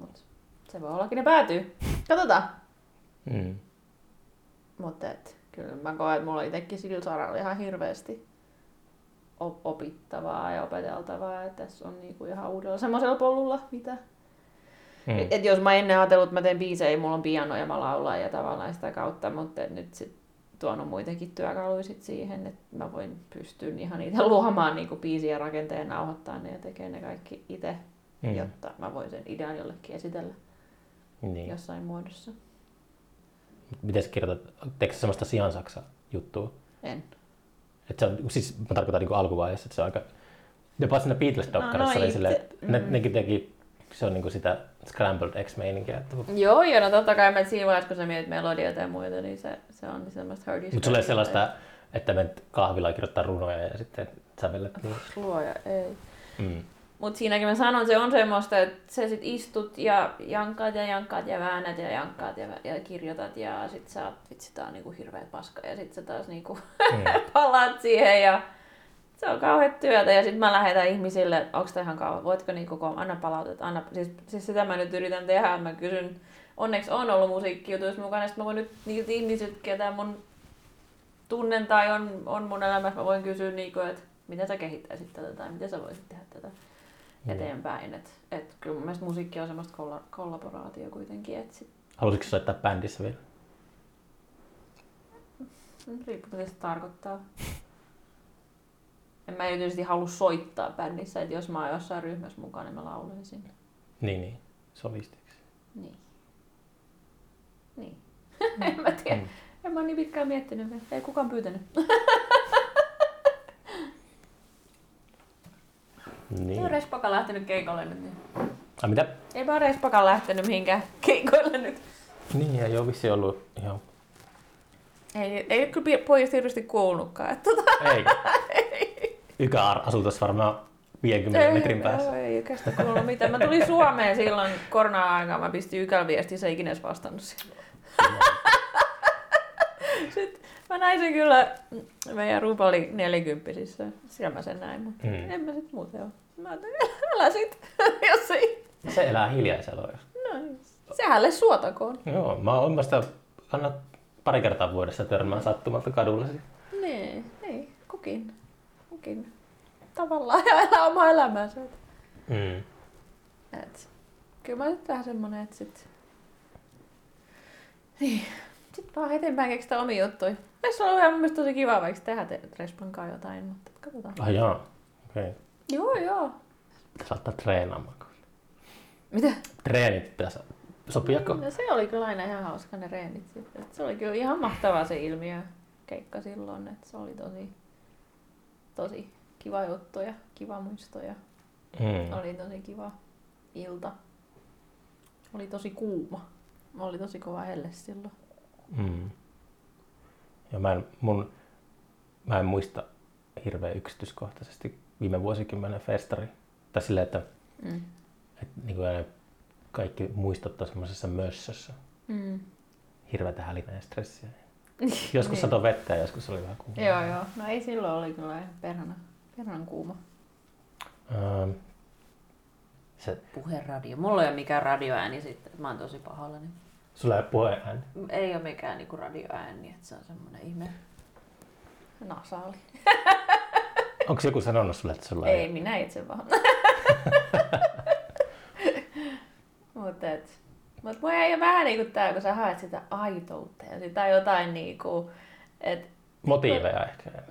mut se voi ollakin ne päätyy. Katsotaan! Mm. Mutta kyllä mä koen, että mulla itsekin sillä saralla ihan hirveästi opittavaa ja opeteltavaa. Et tässä on niinku ihan uudella semmoisella polulla, mitä Mm. Et, et jos mä ennen ajatellut, että mä teen biisejä, mulla on piano ja mä laulan ja tavallaan sitä kautta, mutta nyt sit tuonut muitakin työkaluja sit siihen, että mä voin pystyä ihan itse luomaan niinku biisiä, rakenteen, nauhoittaa ne ja tekee ne kaikki itse, mm. jotta mä voin sen idean jollekin esitellä niin. jossain muodossa. Miten sä kirjoitat? Teekö sä semmoista sijansaksa juttua? En. Et se on, siis mä tarkoitan niinku alkuvaiheessa, että se on aika... Jopa siinä Beatles-dokkarissa no, no, oli silleen, että mm. ne, nekin teki, se on niinku sitä Scrambled X-meininkiä. Joo, joo, no totta kai, siinä vaiheessa kun sä mietit melodioita ja muita, niin se, se on semmoista hardiskää. Mutta sulla ei sellaista, että menet kahvilaan kirjoittaa runoja ja sitten sävellet niin. Luoja, ei. Mm. Mutta siinäkin mä sanon, se on semmoista, että sä sit istut ja jankaat ja jankaat ja väännät ja jankaat ja, ja kirjoitat ja sit sä oot, vitsi tää on niinku hirveä paska ja sit sä taas niinku mm. palaat siihen ja se on kauhean työtä ja sit mä lähetän ihmisille, että onks tää ihan kauhean, voitko niin koko anna palautetta, anna, siis, siis sitä mä nyt yritän tehdä, mä kysyn, onneksi on ollut musiikkijutuissa mukana, sit mä voin nyt niiltä ihmisiltä, ketä mun tunnen tai on, on mun elämässä, mä voin kysyä niinku, että miten sä kehittäisit tätä tai miten sä voisit tehdä tätä. Eteenpäin. Et, et, kyllä mun mielestä musiikki on semmoista kolla- kollaboraatio kuitenkin. Et sit... Haluaisitko soittaa bändissä vielä? Riippuu mitä se tarkoittaa. En mä erityisesti halua soittaa bändissä, että jos mä oon jossain ryhmässä mukaan, niin mä laulan sinne. Niin, niin. Solistiksi. Niin. Niin. Mm. En mä tiedä. Mm. En mä oon niin pitkään miettinyt vielä. Ei kukaan pyytänyt. Niin. Ei Respaka lähtenyt keikolle nyt. A, mitä? Ei vaan Respaka lähtenyt mihinkään keikolle nyt. Niin, ei ole vissiin ollut ihan... Ei, ei kyllä pojista hirveästi kuulunutkaan. Tuota... Ei. ei. Ykä asuu tässä varmaan viidenkymmenen metrin päässä. Ei, ei Ykästä kuulunut mitään. Mä tulin Suomeen silloin korona-aikaan. Mä pistin Ykällä viestiä, se ei ikinä edes vastannut siihen. Sitten mä näin sen kyllä, meidän ruupa oli nelikymppisissä, siellä mä sen näin, mutta mm. en mä sit muuten ole. Mä älä sit, jos ei. Se elää hiljaisella. No, se hänelle suotakoon. Joo, mä oon sitä aina pari kertaa vuodessa törmään sattumalta kadulla. Niin, niin, kukin, kukin tavallaan ja elää omaa elämäänsä. Mm. Et, kyllä mä nyt vähän semmonen, että sit... Niin. Sitten vaan eteenpäin keksitään omia juttuja. Meistä on ollut ihan mun mielestä tosi kiva vaikka tehdä Respankaa jotain, mutta katsotaan. Ah jaa, okei. Okay. Joo joo. Pitäis ottaa treenaamaan. Mitä? Treenit pitäis sopiako? No, se oli kyllä aina ihan hauska ne treenit sitten. Se oli kyllä ihan mahtavaa se ilmiö keikka silloin, että se oli tosi, tosi kiva juttu ja kiva muisto ja mm. oli tosi kiva ilta. Oli tosi kuuma. Oli tosi kova helle silloin. Mm. Ja mä en, mun, mä en muista hirveän yksityiskohtaisesti viime vuosikymmenen festari. Tai silleen, että mm. et, niin kuin kaikki muistuttaa semmoisessa mössössä. Mm. Hirveätä hälinää ja stressiä. Joskus niin. satoi vettä ja joskus oli vähän kuuma. Joo, joo. No ei silloin oli kyllä ihan perhana, perhanan kuuma. Ähm, se... Puheradio. Mulla ei ole mikään radioääni sitten. Mä oon tosi pahallani. Sulla ei ole puheääni? Ei ole mikään niinku radioääni, että se on semmoinen ihme nasaali. Onko joku sanonut sulle, että sulla ei? Ei, minä itse vaan. Mutta mut mua ei ole vähän niinku tää, kun sä haet sitä aitoutta ja sitä jotain niinku... Et, motiiveja et, ehkä.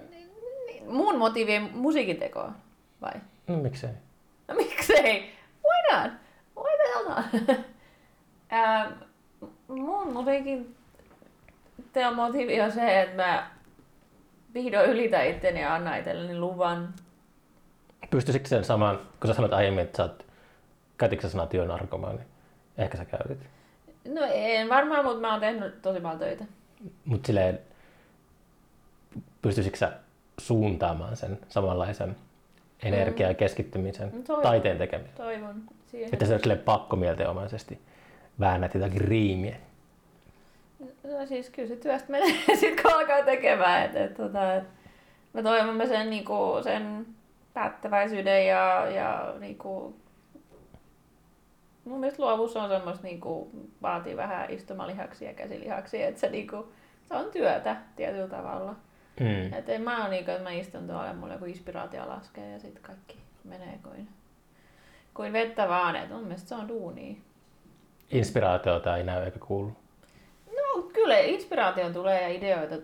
Mun motiivi musiikintekoa, vai? No miksei? No miksei? Why not? Why the hell not? um, Mun musiikin teon motiivi on se, että mä vihdoin ylitän itteni ja annan itselleni luvan. Pystyisikö sen samaan, kun sä sanoit aiemmin, että sä oot, käytitkö sä sanaa työnarkomaani? Ehkä sä käytit. No en varmaan, mutta mä oon tehnyt tosi paljon töitä. Mut silleen, pystyisikö sä suuntaamaan sen samanlaisen energian mm. keskittymisen toivon, taiteen tekemisen? Toivon. Siihen. Että sä oot silleen pakkomielteenomaisesti. Väännät jotakin riimiä. No siis kyllä se työstä menee sit kun alkaa tekemään. Et, et, tota, et, mä toivon mä sen, niinku, sen päättäväisyyden ja, ja niinku, mun mielestä luovuus on semmoista, niinku, vaatii vähän istumalihaksia ja käsilihaksia. Et se, niinku, se on työtä tietyllä tavalla. Mm. Et en mä ole niinku, että mä istun tuolla ja mulla joku inspiraatio laskee ja sit kaikki menee kuin, kuin vettä vaan. Et mun mielestä se on duunia. inspiraatiota ei näy eikä kuulu? No kyllä inspiraatio tulee ja ideoita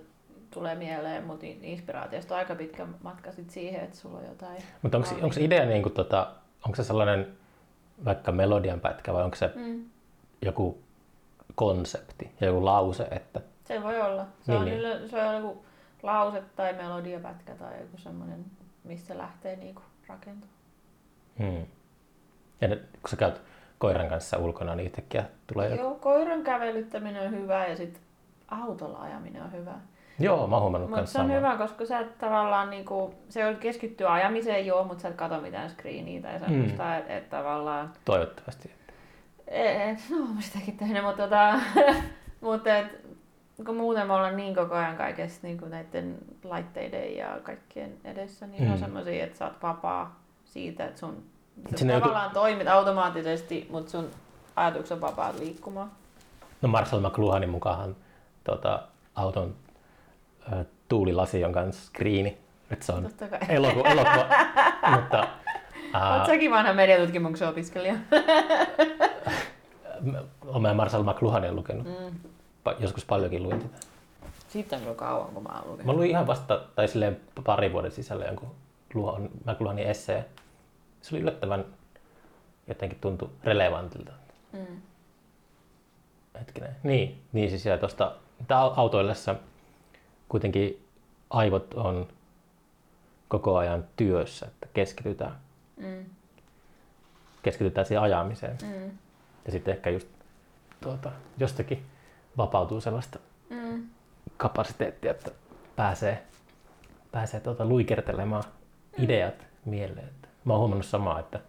tulee mieleen, mutta inspiraatiosta on aika pitkä matka sit siihen, että sulla on jotain. Mutta onko, onko idea niinku tota, onko se sellainen vaikka melodian pätkä vai onko se mm. joku konsepti ja joku lause, että... Se voi olla. Se niin, on niin. Se on joku lause tai melodia pätkä tai joku semmoinen, mistä se lähtee niinku rakentumaan. Hmm. Ja ne, kun sä käyt koiran kanssa ulkona, niin yhtäkkiä tulee joku... Joo, koiran kävelyttäminen on hyvä ja sit autolla ajaminen on hyvä. Joo, mä oon huomannut kanssa samaa. Mutta se on hyvä, koska sä tavallaan niinku, se on keskittyä ajamiseen joo, mutta sä et kato mitään screeniä tai semmoista, hmm. että et tavallaan... Toivottavasti. Ei, no mä sitäkin tehnyt, mutta tota, mut et, kun muuten me ollaan niin koko ajan kaikessa niin näiden laitteiden ja kaikkien edessä, niin mm. on semmosia, että sä oot vapaa siitä, että sun sä tavallaan joku... toimit automaattisesti, mutta sun ajatukset on vapaat liikkumaan. No Marshall McLuhanin mukaan tota, auton äh, tuulilasi on kans screeni, että se on elokuva, elokuva mutta... Äh, oot säkin vanha mediatutkimuksen opiskelija. Olen Marshall McLuhanin lukenut. Mm. Joskus paljonkin luin sitä. Siitä on kyllä kauan, kun mä oon lukenut. Mä luin ihan vasta, tai silleen pari vuoden sisällä jonkun McLuhanin esseen. Se oli yllättävän, jotenkin tuntui relevantilta. Mm. Hetkinen. Niin, niin siis ja tosta, tää autoillessa kuitenkin aivot on koko ajan työssä, että keskitytään. Mm. Keskitytään siihen ajamiseen. Mm. Ja sitten ehkä just tuota, jostakin vapautuu sellaista mm. kapasiteettia, että pääsee, pääsee tuota, luikertelemaan mm. ideat mieleen. Mä oon huomannut samaa, että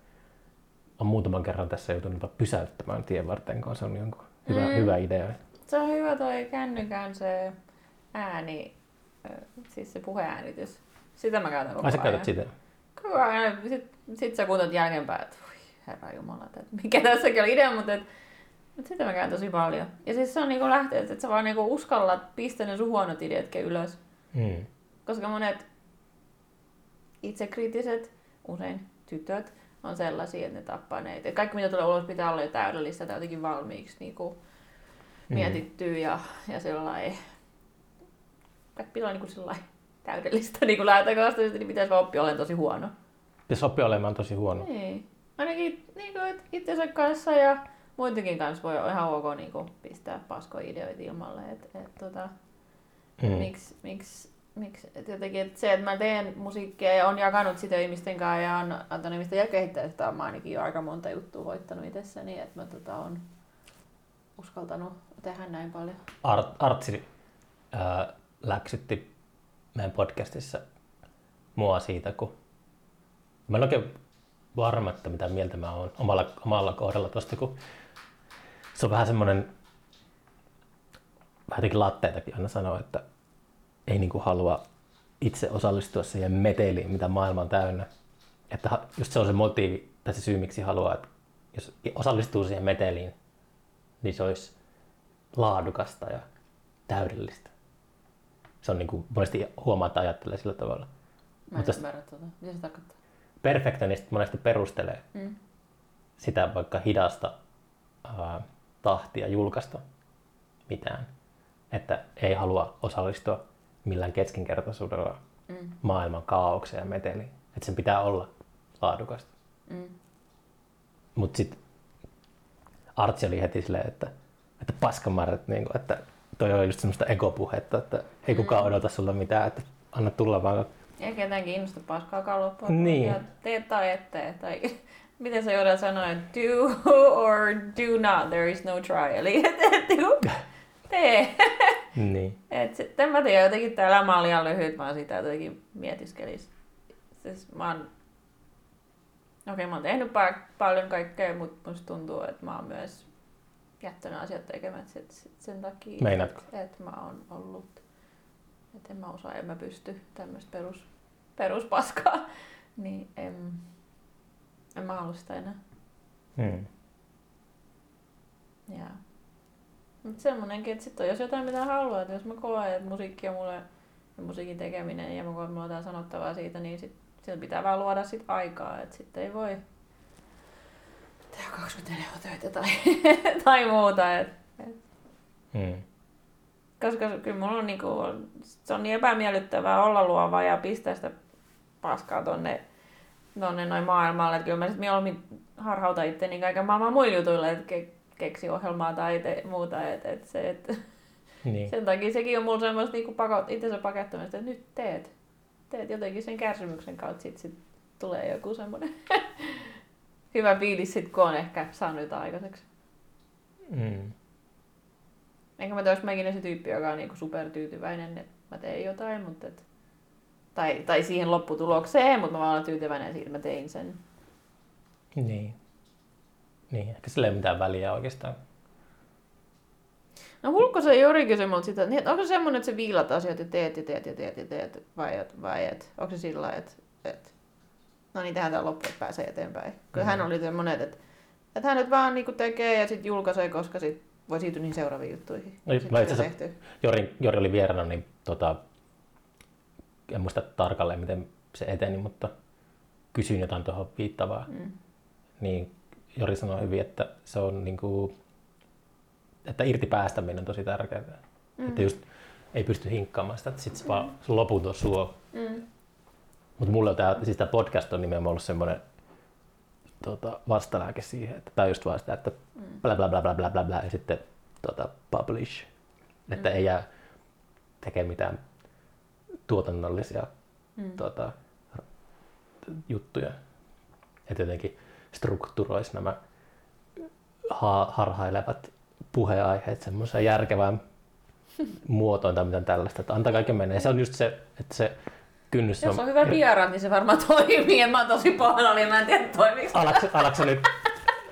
on muutaman kerran tässä joutunut pysäyttämään tien varten, kun se on jonkun hyvä, mm. hyvä idea. Se on hyvä toi kännykän se ääni, siis se puheäänitys. Sitä mä käytän koko Ai, ajan. Ai sä käytät sitä? Koko ajan. Sitten sit sä kuuntelet jälkeenpäin, että herra jumala, että mikä tässäkin on idea, mutta et, et sitä mä käyn tosi paljon. Ja siis se on niinku lähtee, että sä vaan niinku uskallat pistää ne sun huonot ideatkin ylös. Mm. Koska monet itsekriittiset, usein tytöt, on sellaisia, että ne tappaa neitä. Kaikki mitä tulee ulos pitää olla jo täydellistä tai jotenkin valmiiksi niinku mietittyä mm. ja, ja sellainen. Kaikki pitää olla niinku täydellistä niinku lähtökohtaisesti, niin pitäisi vaan oppia olemaan tosi huono. Pitäisi oppia olemaan tosi huono. Niin. Ainakin niinku, itsensä kanssa ja muidenkin kanssa voi ihan ok niinku, pistää paskoja ideoita ilmalle. Et, et, tota, mm. miksi, miksi, miksi, et jotenkin, et se, että mä teen musiikkia ja on jakanut sitä ihmisten kanssa ja on antanut ihmisten ja kehittää sitä, mä ainakin jo aika monta juttua hoittanut itsessäni, että mä tota, on uskaltanut tehdä näin paljon. Art, artsi äh, läksytti meidän podcastissa mua siitä, kun mä en oikein varma, että mitä mieltä mä oon omalla, omalla kohdalla tuosta, kun se on vähän semmoinen, vähän jotenkin latteitakin aina sanoo, että ei niinku halua itse osallistua siihen meteliin, mitä maailma on täynnä. Että just se on se motiivi, tai se syy miksi haluaa, että jos osallistuu siihen meteliin, niin se olisi laadukasta ja täydellistä. Se on niinku, monesti huomaa, että ajattelee sillä tavalla. Mä en ymmärrä tuota. Mitä se tarkoittaa? Perfektionista monesti perustelee mm. sitä vaikka hidasta ää, tahtia julkaista mitään, että ei halua osallistua millään keskinkertaisuudella mm. maailman kaaokseen ja meteliin, että sen pitää olla laadukasta. Mm. Mut sit Artsi oli heti silleen, että, että paskamarret, niin kun, että toi oli just semmoista ego-puhetta, että ei kukaan mm. odota sulta mitään, että anna tulla vaan. Eikä jotenkin innosta paskaakaan loppuun. Niin. Tee tai ettei. Tai miten sä joudat sanoa, että do or do not, there is no try. Eli tee. Niin. Et sitten mä tiedän jotenkin, että elämä on liian lyhyt, mä oon sitä jotenkin mietiskelis. Siis mä oon... Okei, mä oon tehnyt pa- paljon kaikkea, mutta musta tuntuu, että mä oon myös jättänyt asiat tekemät sit, sit sen takia, Meinaatko? että et mä oon ollut... Että en mä osaa, en mä pysty tämmöistä perus, peruspaskaa, niin en, en mä halua sitä enää. Hmm. Jaa. Mutta semmonenkin, että sit on jos jotain mitä haluaa, että jos mä koen, että musiikki on mulle, musiikin tekeminen ja mä koen, että mulla on jotain sanottavaa siitä, niin sit, sit pitää vaan luoda sit aikaa, että sit ei voi tehdä kaksikymmentäneljä-vuotiaita tai, tai muuta. Et, et. Mm. Koska kyllä mulla on niinku, se on niin epämiellyttävää olla luova ja pistää sitä paskaa tonne, tonne noin maailmalle. Et kyllä mä sit mieluummin harhauta itteni kaiken maailman muilla jutuilla, että ke, keksi ohjelmaa tai te, muuta. Et, et se, et, niin. Sen takia sekin on mulla semmoista niinku pakot, itsensä pakettamista, että nyt teet. Teet jotenkin sen kärsimyksen kautta, sit, sit tulee joku semmoinen hyvä fiilis sit, kun on ehkä saanut jotain aikaiseksi. Mm. Enkä mä tois mä ikinä se tyyppi, joka on niinku supertyytyväinen, että mä tein jotain, mutta et... tai, tai siihen lopputulokseen, mutta mä vaan olen tyytyväinen siitä, että mä tein sen. Niin. Niin, ehkä sillä ei ole mitään väliä oikeastaan. No Hulkkosen Jori kysyi multa sitä, että onko se semmoinen, että se viilat asioita ja teet ja teet ja teet ja teet, vai et, vai et, onko se sillä lailla, että, että no niin, tehdään tämä loppuun, että pääsee eteenpäin. Kyllä mm. hän oli semmoinen, että, että hän nyt vaan niinku tekee ja sitten julkaisee, koska sit voi siirtyä niihin seuraaviin juttuihin. No, mä itse asiassa Jori, Jori oli vieraana, niin tota, en muista tarkalleen, miten se eteni, mutta kysyin jotain tuohon viittavaa. Mm. Niin Jori sanoi hyvin, että se on niinku... että irti päästäminen on tosi tärkeää. Mm. Että just ei pysty hinkkaamaan sitä, että sit se mm. vaan loputon suo. Mm. Mut mulle tää, siis tää podcast on nimenomaan ollut semmoinen tota, vastalääke siihen, että tää on just vaan sitä, että bla bla bla bla bla bla bla ja sitten tota, publish. Että mm. ei jää tekemään mitään tuotannollisia mm. tota, juttuja. Että jotenkin strukturoisi nämä ha- harhailevat puheenaiheet semmoisen järkevään muotoon tai mitään tällaista, että antaa kaiken mennä. Ja se on just se, että se kynnys... Jos on, on hyvä vieras, niin se varmaan toimii, ja mä oon tosi pahoillani, ja mä en tiedä toimiksi. Alatko nyt,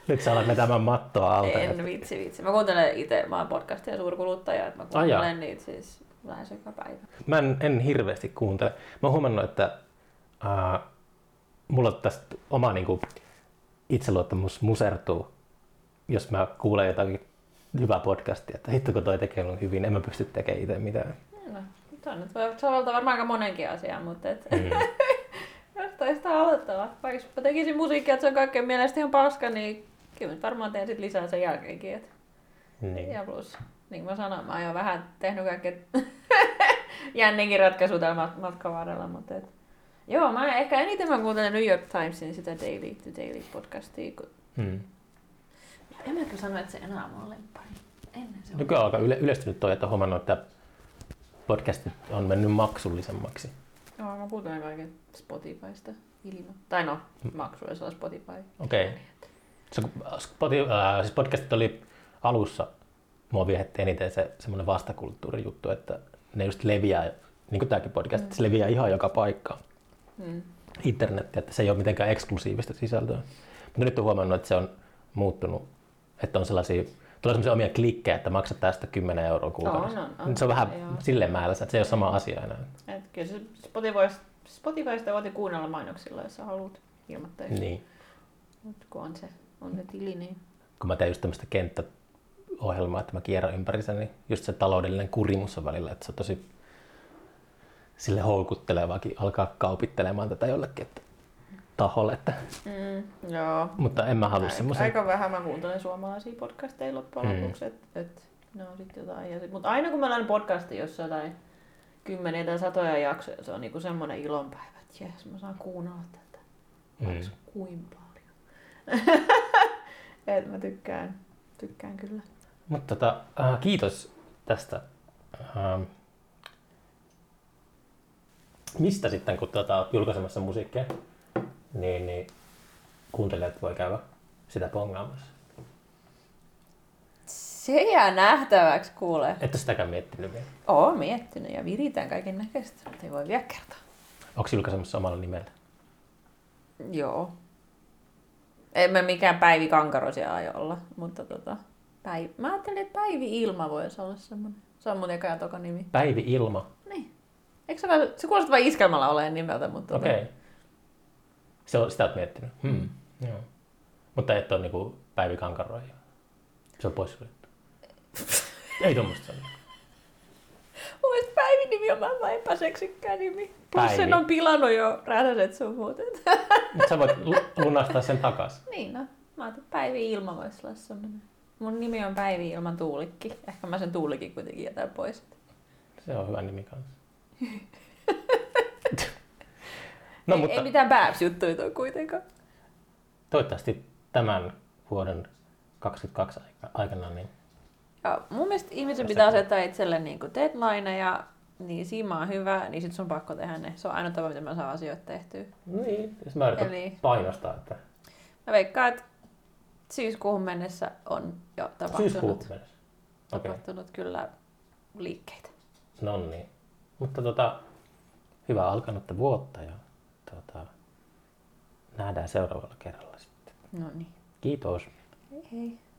nyt sä alat vetämään mattoa alta? En, vitsi, vitsi. Mä kuuntelen itse, mä oon podcastia suurkuluttaja, että mä kuuntelen Aja. niitä siis lähes joka päivä. Mä en, en hirveästi kuuntele. Mä oon huomannut, että äh, mulla tästä oma niinku, itseluottamus musertuu, jos mä kuulen jotakin hyvä podcasti, että hitto kun toi tekee on hyvin, en mä pysty tekemään itse mitään. No, toi nyt voi soveltaa varmaan aika monenkin asiaan, mutta et... Mm. Jostain sitä aloittaa. Vaikka mä tekisin musiikkia, että se on kaikkein mielestä ihan paska, niin kyllä varmaan teen sit lisää sen jälkeenkin. Et... Niin. Ja plus, niin kuin mä sanoin, mä oon jo vähän tehnyt kaikkea jännenkin ratkaisua täällä matkan varrella, mutta et... Joo, mä ehkä eniten mä kuuntelen New York Timesin sitä Daily to Daily podcastia, kun... Mm. En mä kyllä sano, että se enää on mun lemppari. Nykyään on aika yle- yleistynyt toi, että huomannut, että podcastit on mennyt maksullisemmaksi. Joo, mä puhutaan kaiken Spotifysta Ilma. Tai no, maksu, jos on Spotify. Okei. Okay. So, Spotify, äh, siis podcastit oli alussa, mua viehätti eniten se semmoinen vastakulttuurijuttu, että ne just leviää, niin kuin tämäkin podcast, mm. se leviää ihan joka paikkaan. Mm. Internet, että se ei ole mitenkään eksklusiivista sisältöä. Mutta nyt on huomannut, että se on muuttunut. Että on sellaisia, tulee sellaisia omia klikkejä, että maksat tästä kymmenen euroa kuukaudessa. On, on, on, se on vähän joo. silleen määrässä, että se ei ole sama asia enää. Et kyllä se Spotifysta, Spotifysta voit kuunnella mainoksilla, jos sä haluat ilmoittajia. Niin. Mutta kun on se, on se tili, niin... Kun mä teen just tämmöistä kenttäohjelmaa, että mä kierrän ympärissä, niin just se taloudellinen kurimus on välillä, että se on tosi sille houkuttelevaakin alkaa kaupittelemaan tätä jollekin. Että taholle, että... Mm, joo. Mutta en mä halua semmoisen. Aika vähän mä kuuntelen suomalaisia podcasteja loppujen lopuksi, mm. että et, ne on sitten jotain. Sit, mutta aina kun mä laitan podcastia, jossa jotain kymmeniä tai satoja jaksoja, se on niinku semmoinen ilonpäivä, että jes, mä saan kuunnella tätä. Vaikka mm. kuinka paljon. Et mä tykkään, tykkään kyllä. Mutta tota, äh, kiitos tästä. Ähm, mistä sitten, kun tota, oot julkaisemassa musiikkia? Niin, niin kuuntelijat voi käydä sitä pongaamassa. Se jää nähtäväksi, kuule. Et ole sitäkään miettinyt vielä? Oon miettinyt ja viritään kaiken näköistä, mutta ei voi vielä kertoa. Onko julkaisemassa omalla nimellä? Joo. En mä mikään Päivi Kankarosia aio olla, mutta tota... Päivi... Mä ajattelin, että Päivi Ilma voisi olla semmonen. Se on mun eka ja toka nimi. Päivi Ilma? Niin. Eikö se, ole... se kuulostaa vain iskelmällä oleen nimeltä, mutta... Okei. Okay. Se on, sitä olet miettinyt? Hmm. Joo. Mutta et ole niinku Päivi Kankaroja. Se on poissuljettu. Ei tuommoista sanoa. Mun mielestä Päivin nimi on vähän epäseksikkää nimi. Plus Päivi. Sen on pilannut jo Räsäset sun muuten. Mutta sä voit lunastaa sen takas. Niin no. Mä Mä ajattelin, että Päivi Ilma voisi olla semmoinen. Mun nimi on Päivi Ilman Tuulikki. Ehkä mä sen Tuulikin kuitenkin jätän pois. Se on hyvä nimi kanssa. No, ei, mutta... ei mitään pääpsjuttuja toi kuitenkaan. Toivottavasti tämän vuoden kaksikymmentäkaksi aikana. Niin... Ja mun mielestä ihmisen pitää asettaa itselle niin deadlineja, niin siinä on hyvä, niin sit sun on pakko tehdä ne. Se on ainoa tapa, miten mä saan asioita tehtyä. Niin, jos mä yritän Eli... painostaa. Että... Mä veikkaan, että syyskuuhun mennessä on jo tapahtunut, syyskuuhun mennessä. Okay. tapahtunut kyllä liikkeitä. No niin, mutta tota, hyvää alkanutta vuotta ja tota, nähdään seuraavalla kerralla sitten. No niin. Kiitos. Hei hei.